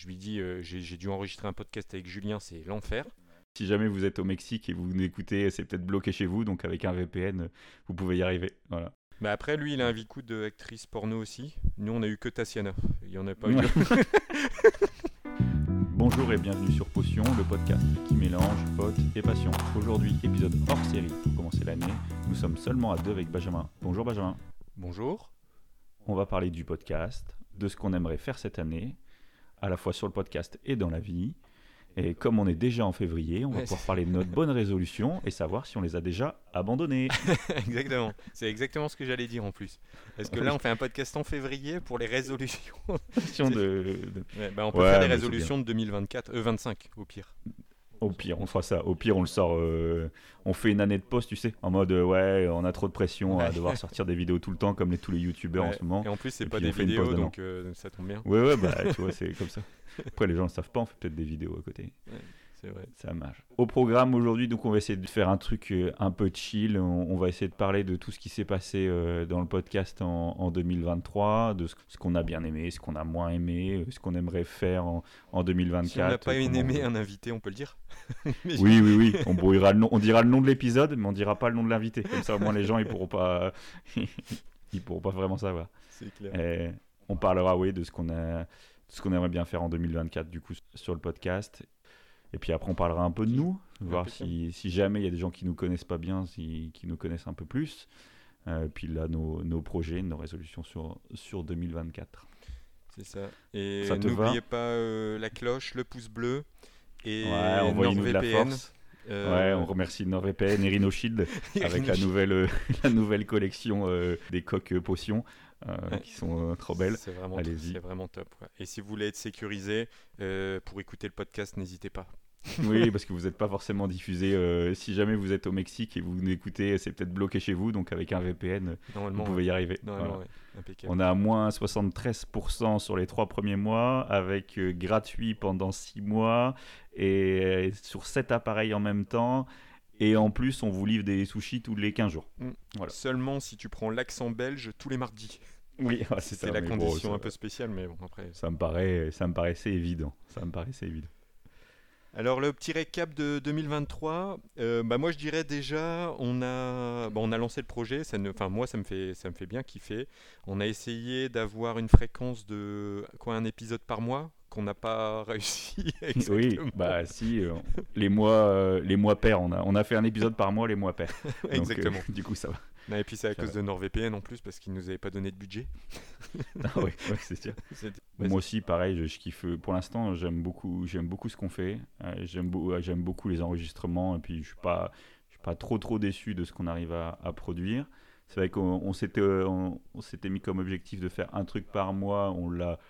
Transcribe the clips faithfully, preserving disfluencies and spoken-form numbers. je lui dis euh, j'ai, j'ai dû enregistrer un podcast avec Julien, c'est l'enfer. Si jamais vous êtes au Mexique et vous n'écoutez, c'est peut-être bloqué chez vous, donc avec un V P N, vous pouvez y arriver. Voilà. Bah après, lui, il a un vicou d'actrice porno aussi. Nous, on a eu que Tassiana. Il n'y en a pas eu. Bonjour et bienvenue sur Potion, le podcast qui mélange potes et passion. Aujourd'hui, épisode hors série pour commencer l'année. Nous sommes seulement à deux avec Benjamin. Bonjour Benjamin. Bonjour. On va parler du podcast, de ce qu'on aimerait faire cette année, à la fois sur le podcast et dans la vie. Et comme on est déjà en février, on va ouais, pouvoir c'est... parler de notre bonne résolution et savoir si on les a déjà abandonnées. Exactement, c'est exactement ce que j'allais dire en plus. Parce que là, on fait un podcast en février pour les résolutions. de... ouais, bah on peut ouais, faire les résolutions de deux mille vingt-quatre, euh, vingt-cinq au pire. Au pire, on fera ça. Au pire, on le sort. Euh... On fait une année de poste, tu sais, en mode euh, ouais, on a trop de pression ouais. à devoir sortir des vidéos tout le temps, comme les, tous les youtubeurs ouais. en ce moment. Et en plus, c'est et pas des vidéos, donc euh, ça tombe bien. Ouais, ouais, bah tu vois, c'est comme ça. Après, les gens le savent pas, on fait peut-être des vidéos à côté. Ouais, c'est vrai. Ça marche. Au programme aujourd'hui, donc, on va essayer de faire un truc un peu chill. On, on va essayer de parler de tout ce qui s'est passé euh, dans le podcast en, en deux mille vingt-trois, de ce, ce qu'on a bien aimé, ce qu'on a moins aimé, ce qu'on aimerait faire en, en deux mille vingt-quatre. Si on n'a pas comment... aimé un invité, on peut le dire. oui, oui, oui. On brouillera le nom. On dira le nom de l'épisode, mais on dira pas le nom de l'invité. Comme ça, au moins, les gens, ils pourront pas, ils pourront pas vraiment savoir. C'est clair. Et on parlera, oui, de ce qu'on a. Ce qu'on aimerait bien faire en deux mille vingt-quatre, du coup, sur le podcast. Et puis après, on parlera un peu de nous, voir si, si jamais il y a des gens qui ne nous connaissent pas bien, si, qui nous connaissent un peu plus. Euh, puis là, nos, nos projets, nos résolutions sur, sur deux mille vingt-quatre. C'est ça. Et ça n'oubliez pas euh, la cloche, le pouce bleu et ouais, NordVPN. Euh... Ouais, on remercie NordVPN et Rhinoshield avec la nouvelle, euh, la nouvelle collection euh, des coques potions. Euh, ouais. qui sont euh, trop belles. C'est vraiment, allez-y. Top, c'est vraiment top. Ouais. Et si vous voulez être sécurisé euh, pour écouter le podcast, n'hésitez pas. Oui, parce que vous n'êtes pas forcément diffusé. Euh, si jamais vous êtes au Mexique et vous n'écoutez, c'est peut-être bloqué chez vous. Donc avec un V P N, vous pouvez ouais. y arriver. Voilà. Ouais. Impeccable. On a à moins soixante-treize pour cent sur les trois premiers mois, avec euh, gratuit pendant six mois et euh, sur sept appareils en même temps. Et en plus, on vous livre des sushis tous les quinze jours. Mmh. Voilà. Seulement si tu prends l'accent belge tous les mardis. Oui, ah, c'est, c'est ça, la condition bon, ça, un peu spéciale, mais bon, après... Ça me, paraît, ça me paraissait évident. Ça me paraissait évident. Alors, le petit récap de deux mille vingt-trois, euh, bah, moi, je dirais déjà, on a, bah, on a lancé le projet. Ça ne, enfin, moi, ça me, fait, ça me fait bien kiffer. On a essayé d'avoir une fréquence de... quoi, un épisode par mois qu'on n'a pas réussi exactement. Oui, bah si, euh, les mois euh, les mois pairs, on a, on a fait un épisode par mois, les mois pairs. Exactement. Donc, euh, du coup, ça va. Non, et puis c'est à ça cause va. de NordVPN en plus, parce qu'ils nous avaient pas donné de budget. Ah oui, ouais, c'est sûr. C'est... Moi c'est... aussi, pareil, je, je kiffe. Pour l'instant, j'aime beaucoup, j'aime beaucoup ce qu'on fait. Euh, j'aime, beau, euh, j'aime beaucoup les enregistrements, et puis je suis pas, je suis pas trop, trop déçu de ce qu'on arrive à, à produire. C'est vrai qu'on on s'était, on, on s'était mis comme objectif de faire un truc par mois, on l'a...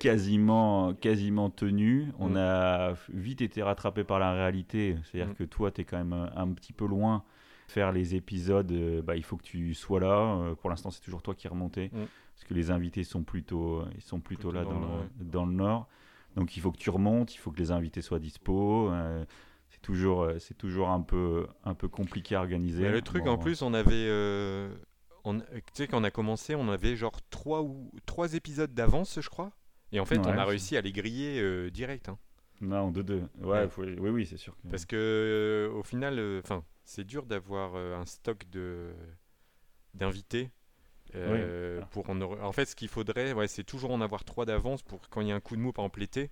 Quasiment, quasiment tenu. On mmh. a vite été rattrapé par la réalité. C'est-à-dire mmh. que toi, tu es quand même un, un petit peu loin. Faire les épisodes, euh, bah, il faut que tu sois là. Euh, pour l'instant, c'est toujours toi qui est remonté. Mmh. Parce que les invités sont plutôt, ils sont plutôt, plutôt là dans, dans, le, ouais. dans le Nord. Donc, il faut que tu remontes. Il faut que les invités soient dispo. Euh, c'est, toujours, c'est toujours un peu, un peu compliqué à organiser. Mais le truc, bon, en plus, on avait... Euh, on, tu sais, quand on a commencé, on avait genre trois, ou, trois épisodes d'avance, je crois. Et en fait, ouais, on a réussi c'est... à les griller euh, direct. Hein. Non, de deux. Ouais, ouais. Faut... Oui, oui, c'est sûr. Que... Parce que euh, au final, enfin, euh, c'est dur d'avoir euh, un stock de d'invités. Euh, oui. Pour en... en fait, ce qu'il faudrait, ouais, c'est toujours en avoir trois d'avance pour quand il y a un coup de mou, par exemple l'été,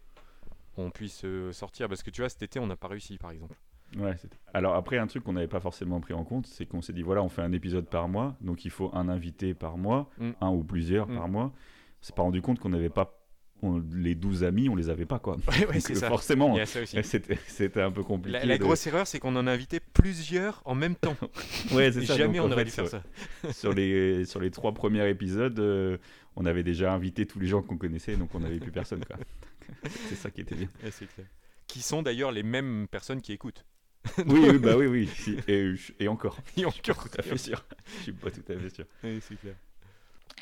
on puisse euh, sortir. Parce que tu vois, cet été, on n'a pas réussi, par exemple. Ouais. C'était... Alors après, un truc qu'on n'avait pas forcément pris en compte, c'est qu'on s'est dit voilà, on fait un épisode par mois, donc il faut un invité par mois, mm. un ou plusieurs mm. par mois. On s'est pas rendu compte qu'on n'avait pas On, les douze amis, on les avait pas quoi. Ouais, ouais, c'est ça. Forcément, c'était, c'était un peu compliqué. La, la de... grosse erreur, c'est qu'on en a invité plusieurs en même temps. Ouais, c'est et ça. Jamais donc, on aurait dû faire ça. Sur les sur les trois premiers épisodes, euh, on avait déjà invité tous les gens qu'on connaissait, donc on n'avait plus personne quoi. C'est ça qui était bien. Ouais, c'est clair. Qui sont d'ailleurs les mêmes personnes qui écoutent. Oui, oui, bah oui, oui. Et, et encore. Et encore. Tout à fait sûr. Je suis pas tout à fait sûr. Ouais, c'est clair.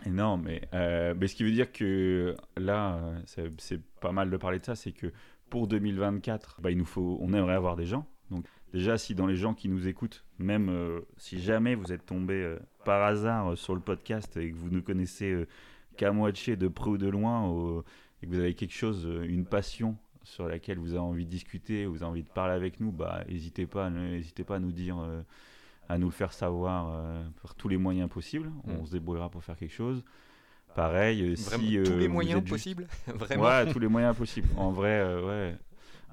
Non, mais, euh, mais ce qui veut dire que là, c'est, c'est pas mal de parler de ça, c'est que pour deux mille vingt-quatre, bah, il nous faut, on aimerait avoir des gens. Donc déjà, si dans les gens qui nous écoutent, même euh, si jamais vous êtes tombé euh, par hasard euh, sur le podcast et que vous ne connaissez euh, qu'à moitié de près ou de loin, euh, et que vous avez quelque chose, une passion sur laquelle vous avez envie de discuter, vous avez envie de parler avec nous, bah, n'hésitez pas, n'hésitez pas à nous dire, euh, à nous le faire savoir euh, par tous les moyens possibles. On mmh. se débrouillera pour faire quelque chose. Pareil, euh, Vraiment, si... Euh, tous les moyens possibles du... Vraiment Ouais, tous les moyens possibles. En vrai, euh, ouais...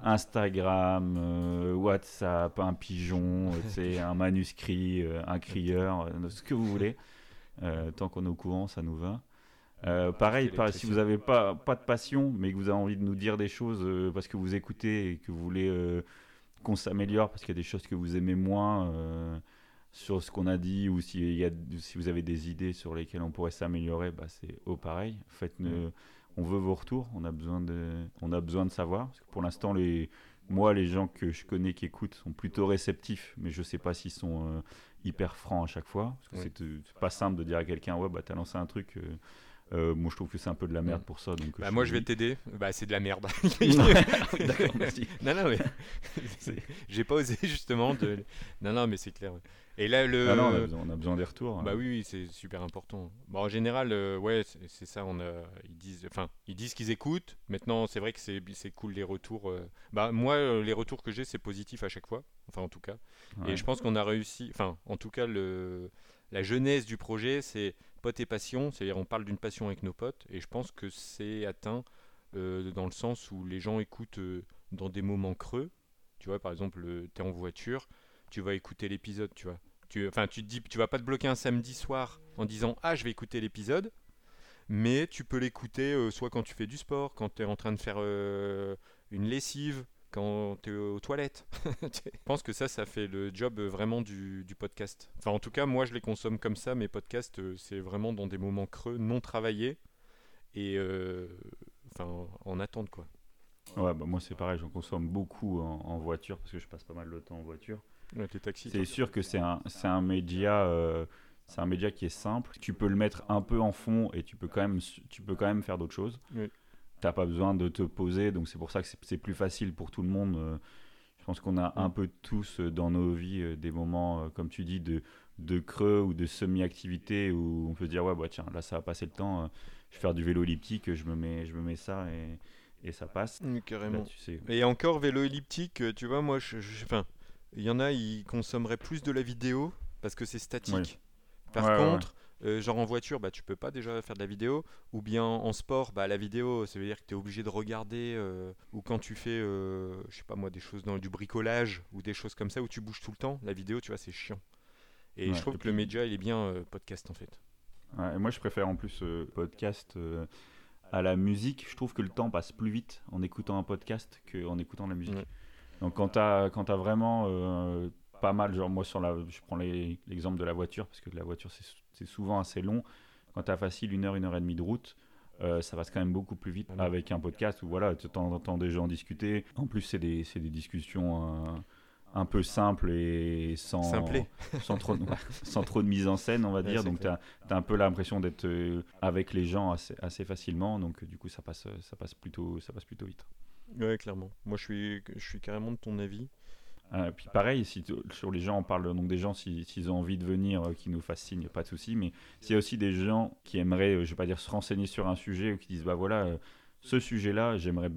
Instagram, euh, WhatsApp, un pigeon, euh, un manuscrit, euh, un crieur, euh, ce que vous voulez. Euh, tant qu'on est au courant, ça nous va. Euh, pareil, pareil, si vous n'avez pas, pas de passion, mais que vous avez envie de nous dire des choses euh, parce que vous écoutez et que vous voulez euh, qu'on s'améliore parce qu'il y a des choses que vous aimez moins euh, sur ce qu'on a dit, ou si, y a, si vous avez des idées sur lesquelles on pourrait s'améliorer, bah, c'est au pareil. Faites-nous... On veut vos retours, on a besoin de, on a besoin de savoir. Parce que pour l'instant, les, moi, les gens que je connais qui écoutent sont plutôt réceptifs, mais je ne sais pas s'ils sont euh, hyper francs à chaque fois. Parce que oui. c'est, euh, c'est pas simple de dire à quelqu'un, ouais, bah, t'as lancé un truc. Euh, euh, moi, je trouve que c'est un peu de la merde pour ça. Donc, bah, je moi, je vais t'aider. Bah, c'est de la merde. D'accord, merci. Non, non, mais j'ai pas osé justement. De... Non, non, mais c'est clair. Ouais. Et là, le... ah non, on, a besoin, on a besoin des retours. Bah hein. oui, oui, c'est super important. Bon, en général, euh, ouais, c'est, c'est ça. On a, ils disent, enfin, ils disent qu'ils écoutent. Maintenant, c'est vrai que c'est, c'est cool les retours. Euh... Bah moi, les retours que j'ai, c'est positif à chaque fois. Enfin, en tout cas. Ouais. Et je pense qu'on a réussi. Enfin, en tout cas, le la genèse du projet, c'est potes et passion. C'est-à-dire, on parle d'une passion avec nos potes. Et je pense que c'est atteint euh, dans le sens où les gens écoutent euh, dans des moments creux. Tu vois, par exemple, euh, t'es en voiture, tu vas écouter l'épisode, tu vois. Tu, enfin, tu te dis, tu vas pas te bloquer un samedi soir en disant ah je vais écouter l'épisode, mais tu peux l'écouter euh, soit quand tu fais du sport, quand tu es en train de faire euh, une lessive, quand tu es aux toilettes. Je pense que ça, ça fait le job euh, vraiment du, du podcast. Enfin, en tout cas, moi je les consomme comme ça. Mes podcasts, euh, c'est vraiment dans des moments creux, non travaillés et euh, enfin en attente quoi. Ouais, bah moi c'est pareil, j'en consomme beaucoup en, en voiture parce que je passe pas mal de temps en voiture. Ouais, tes taxis, c'est sûr que c'est un, c'est un média, euh, c'est un média qui est simple. Tu peux le mettre un peu en fond et tu peux quand même, tu peux quand même faire d'autres choses. Oui. T'as pas besoin de te poser, donc c'est pour ça que c'est, c'est plus facile pour tout le monde. Euh, je pense qu'on a un peu tous euh, dans nos vies euh, des moments, euh, comme tu dis, de, de creux ou de semi-activité où on peut se dire ouais, bah tiens, là ça va passer le temps. Euh, je vais faire du vélo elliptique, je me mets, je me mets ça et et ça passe. Oui, carrément. Là, tu sais, ouais. Et encore vélo elliptique, tu vois, moi, je, je, enfin. Il y en a, ils consommeraient plus de la vidéo parce que c'est statique. Oui. Par ouais, contre, ouais. Euh, genre en voiture, bah, tu peux pas déjà faire de la vidéo. Ou bien en sport, bah, la vidéo, ça veut dire que tu es obligé de regarder. Euh, ou quand tu fais, euh, je sais pas moi, des choses dans du bricolage ou des choses comme ça où tu bouges tout le temps, la vidéo, tu vois, c'est chiant. Et ouais, je trouve que plus... le média, il est bien euh, podcast en fait. Ouais, et moi, je préfère en plus euh, podcast euh, à la musique. Je trouve que le temps passe plus vite en écoutant un podcast qu'en écoutant de la musique. Ouais. Donc quand t'as, quand t'as vraiment euh, pas mal, genre moi sur la, je prends les, l'exemple de la voiture parce que la voiture c'est, c'est souvent assez long. Quand t'as facile une heure, une heure et demie de route, euh, ça passe quand même beaucoup plus vite avec un podcast où voilà, tu entends des gens discuter. En plus c'est des, c'est des discussions euh, un peu simples et sans, sans, trop, sans trop de mise en scène on va dire. Ouais, donc t'as, t'as un peu l'impression d'être avec les gens assez, assez facilement. Donc du coup ça passe, ça passe plutôt, ça passe plutôt vite. Ouais, clairement. Moi, je suis, je suis carrément de ton avis. Euh, puis pareil, si sur les gens, on parle donc des gens s'ils si, si ont envie de venir, euh, qu'ils nous fassent signe, pas de souci. Mais s'il y a aussi des gens qui aimeraient, euh, je vais pas dire se renseigner sur un sujet ou qui disent bah voilà, euh, ce sujet-là, j'aimerais,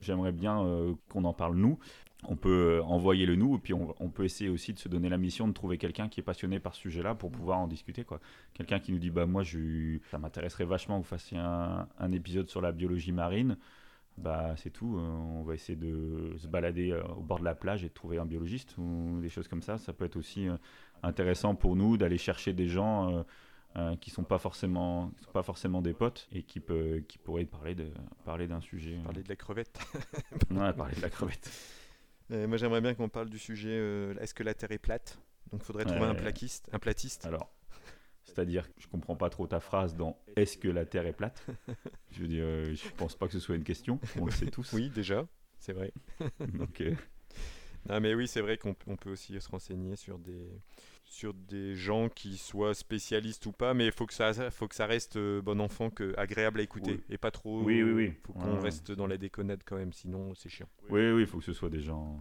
j'aimerais bien euh, qu'on en parle nous. On peut euh, envoyer le nous et puis on, on peut essayer aussi de se donner la mission de trouver quelqu'un qui est passionné par ce sujet-là pour pouvoir en discuter quoi. Quelqu'un qui nous dit bah moi, je, ça m'intéresserait vachement que vous fassiez un, un épisode sur la biologie marine. Bah c'est tout, euh, on va essayer de se balader euh, au bord de la plage et de trouver un biologiste ou des choses comme ça. Ça peut être aussi euh, intéressant pour nous d'aller chercher des gens euh, euh, qui sont pas forcément qui sont pas forcément des potes et qui peut, qui pourraient parler de parler d'un sujet euh... parler de la crevette. Ouais, parler de la crevette. Euh, moi j'aimerais bien qu'on parle du sujet euh, est-ce que la Terre est plate? Donc faudrait trouver ouais, un plaquiste, un platiste. Alors c'est-à-dire, je comprends pas trop ta phrase dans « Est-ce que la Terre est plate ?» Je veux dire, euh, je pense pas que ce soit une question, on le sait tous. Oui, déjà, c'est vrai. Donc, euh... non, mais oui, c'est vrai qu'on on peut aussi se renseigner sur des, sur des gens qui soient spécialistes ou pas, mais il faut, faut que ça reste euh, bon enfant, que, agréable à écouter, oui. Et pas trop... Oui, oui, oui. Il faut qu'on ouais, reste ouais. dans la déconnade quand même, sinon c'est chiant. Oui, oui, il faut que ce soit des gens...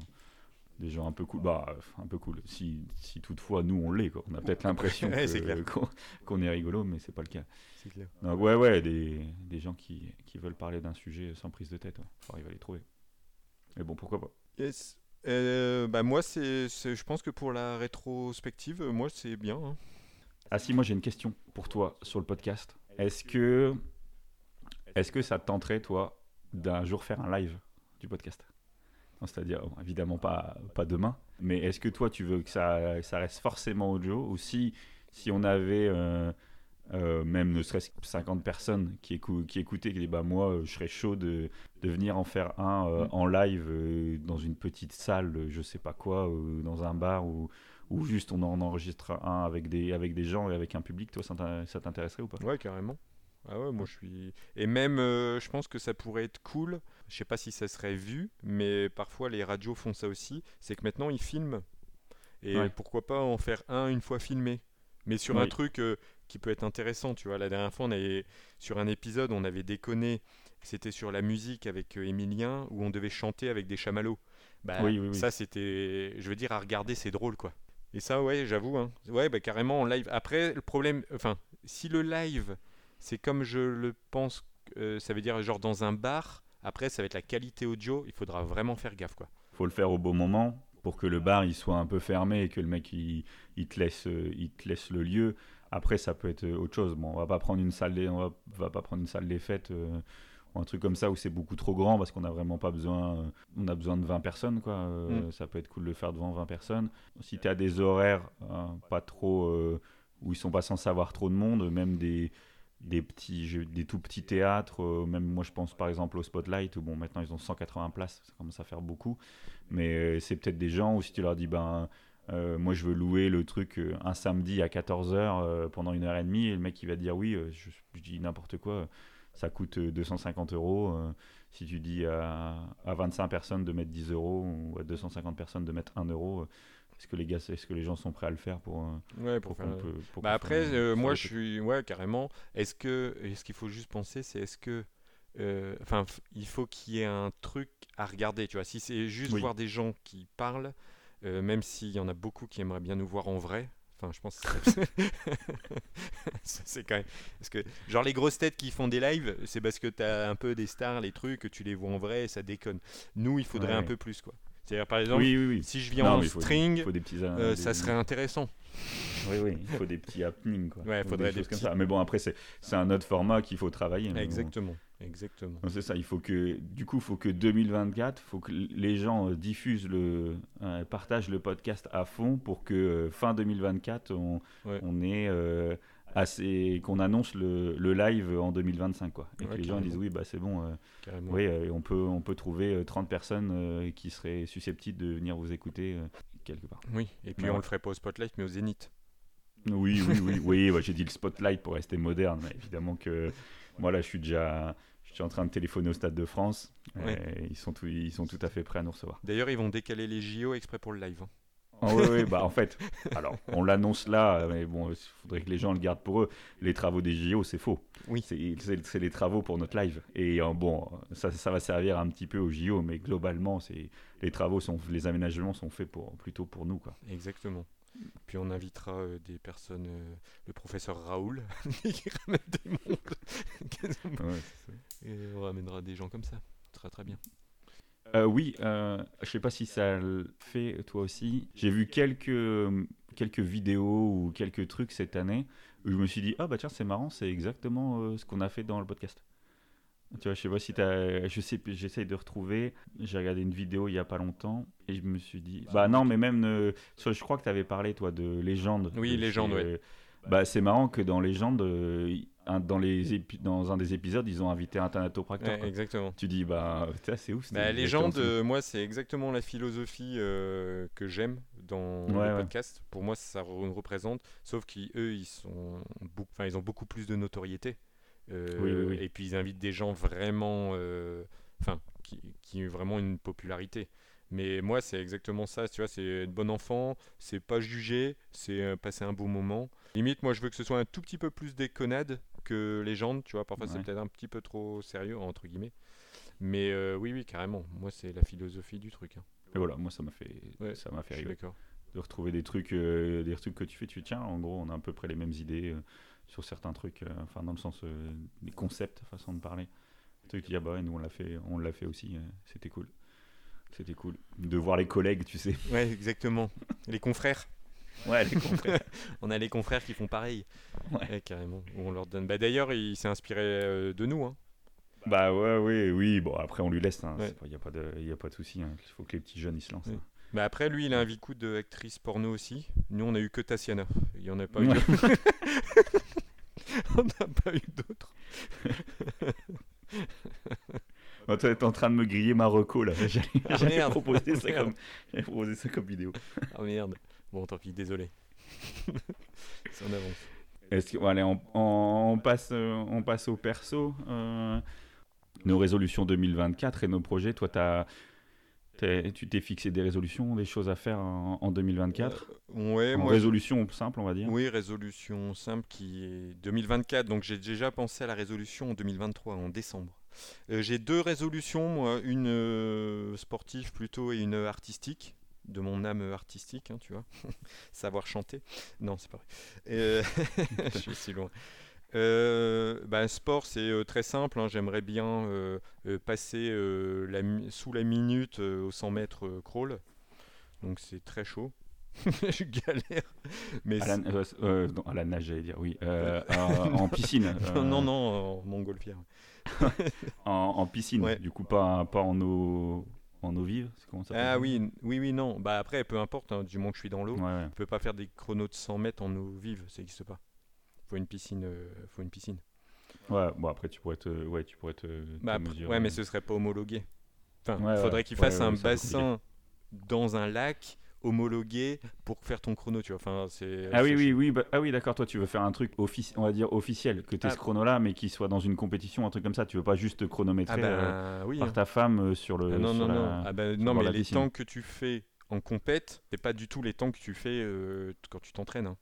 des gens un peu cool, bah un peu cool, si, si toutefois nous on l'est quoi. On a peut-être l'impression ouais, que, qu'on, qu'on est rigolo, mais c'est pas le cas. C'est clair. Donc ouais ouais, des, des gens qui, qui veulent parler d'un sujet sans prise de tête, ouais. Faut arriver à les trouver. Mais bon, pourquoi pas. Yes. Euh, bah moi c'est, c'est, je pense que pour la rétrospective, moi c'est bien. Hein. Ah si, moi j'ai une question pour toi sur le podcast. Est-ce que, est-ce que ça te tenterait toi d'un jour faire un live du podcast? Non, c'est-à-dire, bon, évidemment pas, pas demain, mais est-ce que toi tu veux que ça, ça reste forcément audio, ou si, si on avait euh, euh, même ne serait-ce que cinquante personnes qui, écou- qui écoutaient, qui disaient bah, moi je serais chaud de, de venir en faire un euh, en live euh, dans une petite salle, je sais pas quoi, euh, dans un bar, ou juste on en enregistre un avec des, avec des gens et avec un public, toi ça, t'in- ça t'intéresserait ou pas? Ouais, carrément. Ah ouais, moi je suis... Et même, euh, je pense que ça pourrait être cool, je sais pas si ça serait vu, mais parfois les radios font ça aussi, c'est que maintenant ils filment, et ouais. Pourquoi pas en faire un une fois filmé, mais sur oui. un truc euh, qui peut être intéressant, tu vois, la dernière fois on avait, sur un épisode on avait déconné, c'était sur la musique avec euh, Émilien, où on devait chanter avec des chamallows, bah oui, oui, ça oui. c'était, je veux dire, à regarder c'est drôle quoi. Et ça ouais j'avoue, hein. Ouais bah carrément en live, après le problème, enfin si le live... C'est comme je le pense, euh, ça veut dire genre dans un bar, après ça va être la qualité audio, il faudra vraiment faire gaffe quoi. Faut le faire au bon moment pour que le bar il soit un peu fermé et que le mec il, il, te, laisse, il te laisse le lieu. Après ça peut être autre chose, bon, on va pas prendre une salle des, on va, va pas prendre une salle des fêtes euh, ou un truc comme ça où c'est beaucoup trop grand parce qu'on a vraiment pas besoin, euh, on a besoin de vingt personnes quoi, euh, mm. Ça peut être cool de le faire devant vingt personnes. Si tu as des horaires hein, pas trop, euh, où ils sont pas censés avoir trop de monde, même des... Des, petits, des tout petits théâtres, euh, même moi je pense par exemple au Spotlight où bon, maintenant ils ont cent quatre-vingts places, ça commence à faire beaucoup, mais euh, c'est peut-être des gens où si tu leur dis ben, euh, moi je veux louer le truc euh, un samedi à quatorze heures euh, pendant une heure et demie, et le mec il va te dire oui, euh, je, je dis n'importe quoi, euh, ça coûte euh, deux cent cinquante euros, euh, si tu dis à, à vingt-cinq personnes de mettre dix euros ou à deux cent cinquante personnes de mettre un euro, euh, est-ce que les gars, est-ce que les gens sont prêts à le faire pour, ouais, pour, pour faire. Peut, pour bah après, faire, euh, moi, je suis, ouais, carrément. Est-ce que, est-ce qu'il faut juste penser, c'est est-ce que, enfin, euh, il faut qu'il y ait un truc à regarder, tu vois. Si c'est juste oui. voir des gens qui parlent, euh, même s'il y en a beaucoup qui aimeraient bien nous voir en vrai. Enfin, je pense que ça... ça, c'est quand même... Parce que, genre, les grosses têtes qui font des lives, c'est parce que t'as un peu des stars, les trucs, tu les vois en vrai et ça déconne. Nous, il faudrait ouais. un peu plus, quoi. C'est-à-dire, par exemple, oui, oui, oui. si je viens non, en string, des, des petits, euh, des... ça serait intéressant. Oui, oui, il faut des petits happenings, quoi. Ouais, il faudrait des, des choses petits... comme ça. Mais bon, après, c'est, c'est un autre format qu'il faut travailler. Exactement, bon. exactement. Non, c'est ça, il faut que, du coup, il faut que deux mille vingt-quatre, il faut que les gens diffusent le, euh, partagent le podcast à fond pour que euh, fin deux mille vingt-quatre, on, ouais. on ait... Euh, Assez, qu'on annonce le, le live en deux mille vingt-cinq quoi. Et ouais, que les carrément. gens disent oui bah c'est bon, euh, oui, euh, on, peut, on peut trouver trente personnes euh, qui seraient susceptibles de venir vous écouter euh, quelque part. Oui, et puis mais on ouais. le ferait pas au Spotlight mais au Zénith. Oui, oui, oui, oui bah, j'ai dit le Spotlight pour rester moderne, mais évidemment que moi là je suis déjà... Je suis en train de téléphoner au Stade de France, ouais. ils, sont tout, ils sont tout à fait prêts à nous recevoir. D'ailleurs ils vont décaler les J O exprès pour le live. Hein. Oh, oui, oui, bah en fait, alors on l'annonce là, mais bon, il faudrait que les gens le gardent pour eux. Les travaux des J O, c'est faux. Oui. C'est, c'est, c'est les travaux pour notre live. Et euh, bon, ça, ça va servir un petit peu aux J O, mais globalement, c'est les travaux sont, les aménagements sont faits pour plutôt pour nous, quoi. Exactement. Puis on invitera euh, des personnes, euh, le professeur Raoul, qui ramène des mondes. Ouais, et on ramènera des gens comme ça. Ce sera très bien. Euh, oui, euh, je sais pas si ça le fait toi aussi. J'ai vu quelques, quelques vidéos ou quelques trucs cette année où je me suis dit ah bah tiens c'est marrant, c'est exactement euh, ce qu'on a fait dans le podcast. Tu vois, je sais pas si t'as, je sais, j'essaye de retrouver. J'ai regardé une vidéo il y a pas longtemps et je me suis dit bah non mais même euh, je crois que t'avais parlé toi de Légende. Oui, Légende. Ouais. Euh, bah c'est marrant que dans Légende. Euh, Dans, les épi- dans un des épisodes, ils ont invité un thanatopracteur. Ouais, exactement. Tu dis, bah, ça, c'est ouf. La bah, Légende, euh, moi, c'est exactement la philosophie euh, que j'aime dans ouais, le ouais. podcast. Pour moi, ça re- représente, sauf qu'eux, ils, sont be- ils ont beaucoup plus de notoriété. Euh, oui, oui, oui. Et puis, ils invitent des gens vraiment, euh, qui, qui ont vraiment une popularité. Mais moi, c'est exactement ça, tu vois, c'est être bon enfant, c'est pas juger, c'est passer un bon moment. Limite, moi, je veux que ce soit un tout petit peu plus des connades que Légende, tu vois, parfois ouais. c'est peut-être un petit peu trop sérieux, entre guillemets. Mais euh, oui, oui, carrément. Moi, c'est la philosophie du truc. Hein. Et voilà, moi, ça m'a fait, ouais, ça m'a fait rigoler. D'accord. De retrouver des trucs, euh, des trucs que tu fais, tu tiens. En gros, on a à peu près les mêmes idées euh, sur certains trucs. Euh, enfin, dans le sens euh, des concepts, façon de parler. Tu dis ah bah nous on l'a fait, on l'a fait aussi. Euh, c'était cool. C'était cool de voir les collègues, tu sais. Ouais, exactement. Les confrères. Ouais, les confrères. On a les confrères qui font pareil. Ouais, ouais, carrément. On leur donne. Bah d'ailleurs, il s'est inspiré euh, de nous. Hein. Bah ouais, oui, oui. Bon, après on lui laisse. Hein. Ouais. Il y a pas de, il y a pas de souci. Hein. Il faut que les petits jeunes ils se lancent. Ouais. Hein. Bah après lui, il a un vicou de actrice porno aussi. Nous, on a eu que Tassiana. Il y en a pas ouais. eu. On n'a pas eu d'autres. Toi, t'es en train de me griller ma reco là. J'allais, ah, j'allais proposer ça comme, j'allais proposer ça comme vidéo. Ah merde. Bon, tant pis, désolé. C'est en avance. Est-ce que, bon, allez, on, on, on passe, on passe au perso. Euh, nos résolutions deux mille vingt-quatre et nos projets. Toi, t'as, t'es, tu t'es fixé des résolutions, des choses à faire en, en deux mille vingt-quatre. Euh, ouais. En moi, résolution je... simple, on va dire. Oui, résolution simple qui est deux mille vingt-quatre. Donc, j'ai déjà pensé à la résolution en deux mille vingt-trois, en décembre. Euh, j'ai deux résolutions, moi, une euh, sportive plutôt et une euh, artistique, de mon âme artistique, hein, tu vois, savoir chanter. Non, c'est pas vrai. Euh, je suis si loin. Euh, bah, sport, c'est euh, très simple. Hein, j'aimerais bien euh, euh, passer euh, la mi- sous la minute euh, au cent mètres euh, crawl. Donc c'est très chaud. Je galère. Mais à, la, euh, euh, non, à la nage, j'allais dire, oui. Euh, euh, en, en piscine. Euh... Non, non, en montgolfière. en, en piscine, ouais. Du coup, pas, pas en eau, en eau vive. C'est comment ça ah oui, oui, oui, non. Bah, après, peu importe, hein, du moment que je suis dans l'eau, ouais, ouais. Je peux pas faire des chronos de cent mètres en eau vive, ça n'existe pas. Il faut une piscine. Euh, faut une piscine. Ouais, bon, après, tu pourrais te. Ouais, tu pourrais te, bah, te après, mesurer, ouais mais euh... ce serait pas homologué. Enfin, ouais, il faudrait ouais, qu'il fasse ouais, un ouais, bassin dans un lac. Homologué pour faire ton chrono, tu vois. Enfin, c'est, ah, c'est... oui, oui, oui. Bah, ah oui, d'accord, toi, tu veux faire un truc, offic... on va dire, officiel, que t'aies ah, ce chrono-là, mais qu'il soit dans une compétition, un truc comme ça. Tu veux pas juste te chronométrer ah bah, euh, oui, par hein. ta femme euh, sur le... Ah non, sur non, la... non. Ah bah, non, mais les piscine. Temps que tu fais en compète, c'est pas du tout les temps que tu fais euh, quand tu t'entraînes. Hein.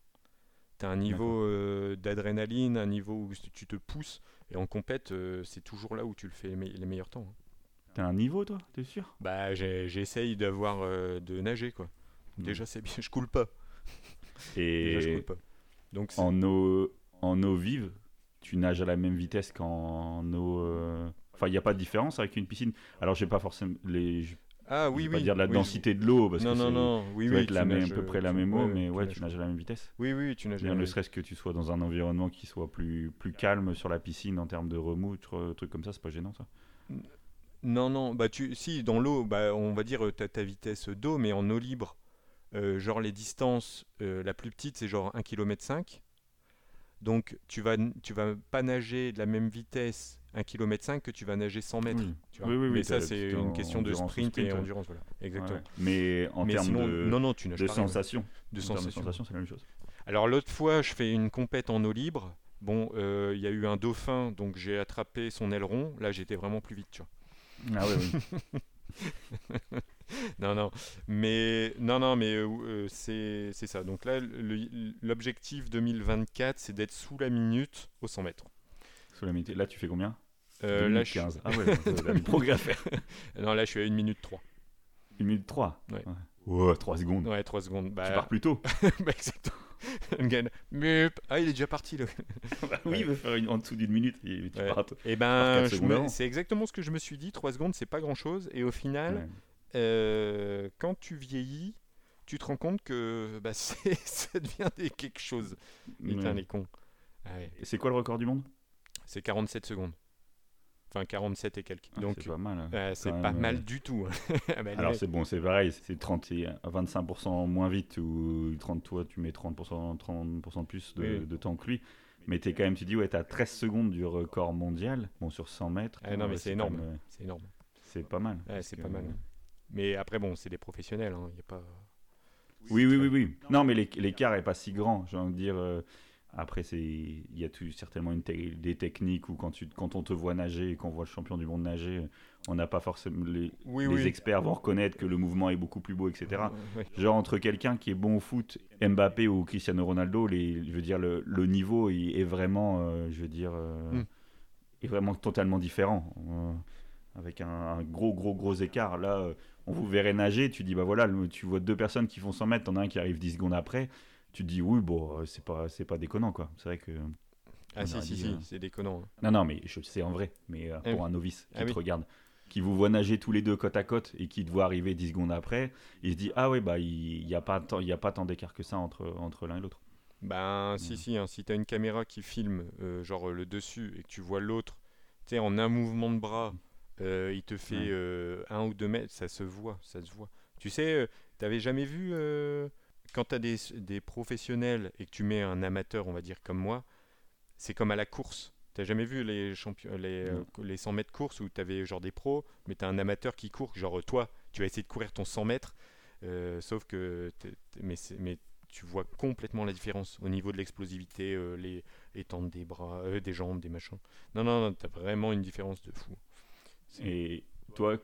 T'as un niveau euh, d'adrénaline, un niveau où tu te pousses, et en compète, euh, c'est toujours là où tu le fais les, me- les meilleurs temps. Hein. T'as un niveau, toi, t'es sûr ? Bah, j'ai, j'essaye d'avoir, euh, de nager, quoi. Déjà c'est bien, je coule pas. Et déjà je coule pas. Donc c'est... en eau en eau vive, tu nages à la même vitesse qu'en eau. Euh... Enfin, il y a pas de différence avec une piscine. Alors j'ai pas forcément les. Ah oui je vais oui. Pas dire la oui, densité je... de l'eau parce non, que non, c'est non. Oui, ça va oui, être la même, à peu près tu... la même eau, ouais, mais tu ouais, nages. Tu nages à la même vitesse. Oui oui, tu nages. Bien, ne serait-ce que tu sois dans un environnement qui soit plus plus calme sur la piscine en termes de remous, trucs comme ça, c'est pas gênant ça. Non non, bah tu si dans l'eau, bah on va dire t'as ta vitesse d'eau, mais en eau libre. Euh, genre les distances, euh, la plus petite c'est genre un virgule cinq kilomètres. Donc tu vas, tu vas pas nager de la même vitesse un virgule cinq kilomètres que tu vas nager cent mètres. Oui, tu vois oui, oui, mais oui, ça c'est une question de sprint, sprint et ouais. endurance. Voilà. Exactement. Ouais. Mais en termes de, non, non, tu nages de pareil, sensation, de sensation. De sensation, c'est la même chose. Alors l'autre fois je fais une compète en eau libre. Bon, il euh, y a eu un dauphin donc j'ai attrapé son aileron. Là j'étais vraiment plus vite. Tu vois. Ah oui, oui. non non mais non non mais euh, c'est c'est ça donc là le, l'objectif deux mille vingt-quatre c'est d'être sous la minute au cent mètres. Sous la minute là tu fais combien euh, là je quinze. Ah ouais le progrès à faire. Non là je suis à une minute trois. Une minute trois ouais. Ouais. ouais trois secondes. Ouais trois secondes bah, tu pars plus tôt. Bah exactement. Ah il est déjà parti là. Bah, oui il veut faire une, en dessous d'une minute et tu ouais. pars. Et ben je me, c'est exactement ce que je me suis dit. Trois secondes c'est pas grand chose et au final ouais. Euh, quand tu vieillis, tu te rends compte que bah, c'est, ça devient des quelque chose. Putain, ouais. les cons. Ouais. C'est quoi le record du monde ? C'est quarante-sept secondes. Enfin, quarante-sept et quelques. Ah, donc, c'est pas mal. Hein. Euh, c'est pas même... mal du tout. Hein. Ah, bah, alors, c'est bon, c'est pareil. C'est trente à vingt-cinq pour cent moins vite ou trente, toi, tu mets trente pour cent, trente pour cent plus de, oui. de temps que lui. Mais t'es quand même, tu dis, ouais, t'as treize secondes du record mondial. Bon, sur cent mètres. Ah, non, mais ouais, c'est, c'est énorme. Même, c'est énorme. C'est pas mal. Ouais, c'est que... pas mal. Mais après, bon, c'est des professionnels, hein. Il y a pas... Oui, oui, oui, oui. Non, mais l'écart n'est pas si grand, j'ai envie de dire. Euh, après, c'est... il y a tout, certainement une te... des techniques où quand, tu... quand on te voit nager et qu'on voit le champion du monde nager, on n'a pas forcément... Les... Oui, les oui. experts vont reconnaître que le mouvement est beaucoup plus beau, et cetera. Oui. Genre, entre quelqu'un qui est bon au foot, Mbappé ou Cristiano Ronaldo, les... je veux dire, le... le niveau est vraiment, euh, je veux dire, euh... mm. est vraiment totalement différent. Euh... avec un, un gros, gros, gros écart. Là, on vous verrait nager, tu dis, bah voilà, le, tu vois deux personnes qui font cent mètres, t'en as un qui arrive dix secondes après, tu te dis, oui, bon, c'est pas, c'est pas déconnant, quoi. C'est vrai que... Ah si, si, dit, si, euh... c'est déconnant. Non, non, mais je, c'est en vrai, mais euh, ah, pour oui. un novice qui ah, te oui. regarde, qui vous voit nager tous les deux côte à côte et qui te voit arriver dix secondes après, il se dit, ah ouais, bah, il n'y a, a pas tant d'écart que ça entre, entre l'un et l'autre. Ben, mmh. si, si, hein, si t'as une caméra qui filme, euh, genre, le dessus et que tu vois l'autre, tu sais, en un mouvement de bras, euh, il te fait ouais. euh, un ou deux mètres, ça se voit, ça se voit. Tu sais, euh, t'avais jamais vu, euh, quand t'as des, des professionnels et que tu mets un amateur, on va dire, comme moi, c'est comme à la course. T'as jamais vu les, champion- les, euh, les cent mètres course où t'avais genre des pros, mais t'as un amateur qui court, genre toi, tu vas essayer de courir ton cent mètres, euh, sauf que t'es, t'es, mais, mais tu vois complètement la différence au niveau de l'explosivité, euh, les étendre des bras, euh, des jambes, des machins. Non, non, non, t'as vraiment une différence de fou. C'est... Et toi,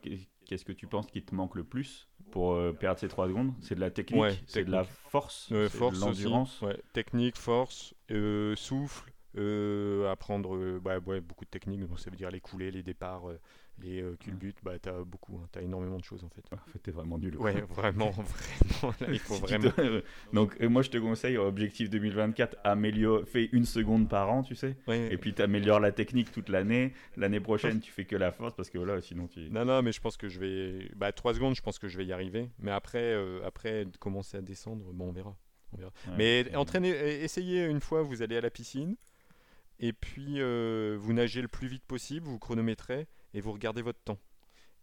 qu'est-ce que tu penses qui te manque le plus pour euh, perdre ces trois secondes ? C'est de la technique, ouais, technique, c'est de la force, euh, c'est force de l'endurance. Ouais, technique, force, euh, souffle. Euh, apprendre euh, bah, ouais, beaucoup de techniques, donc ça veut dire les coulées, les départs, euh, les euh, culbutes, bah, t'as beaucoup, hein, t'as énormément de choses en fait. Ah, en fait, t'es vraiment nul. Ouais, vraiment, vraiment. Là, il faut si vraiment... Te... Donc, moi je te conseille, objectif deux mille vingt-quatre, améliore... fais une seconde par an, tu sais, ouais, et puis t'améliores la technique toute l'année. L'année prochaine, tu fais que la force parce que voilà, sinon tu. Non, non, mais je pense que je vais. Bah, trois secondes, je pense que je vais y arriver, mais après, euh, après commencer à descendre, bon, on verra. On verra. Ouais, mais ouais, entraînez, ouais. essayez une fois, vous allez à la piscine. Et puis, euh, vous nagez le plus vite possible, vous chronométrez et vous regardez votre temps.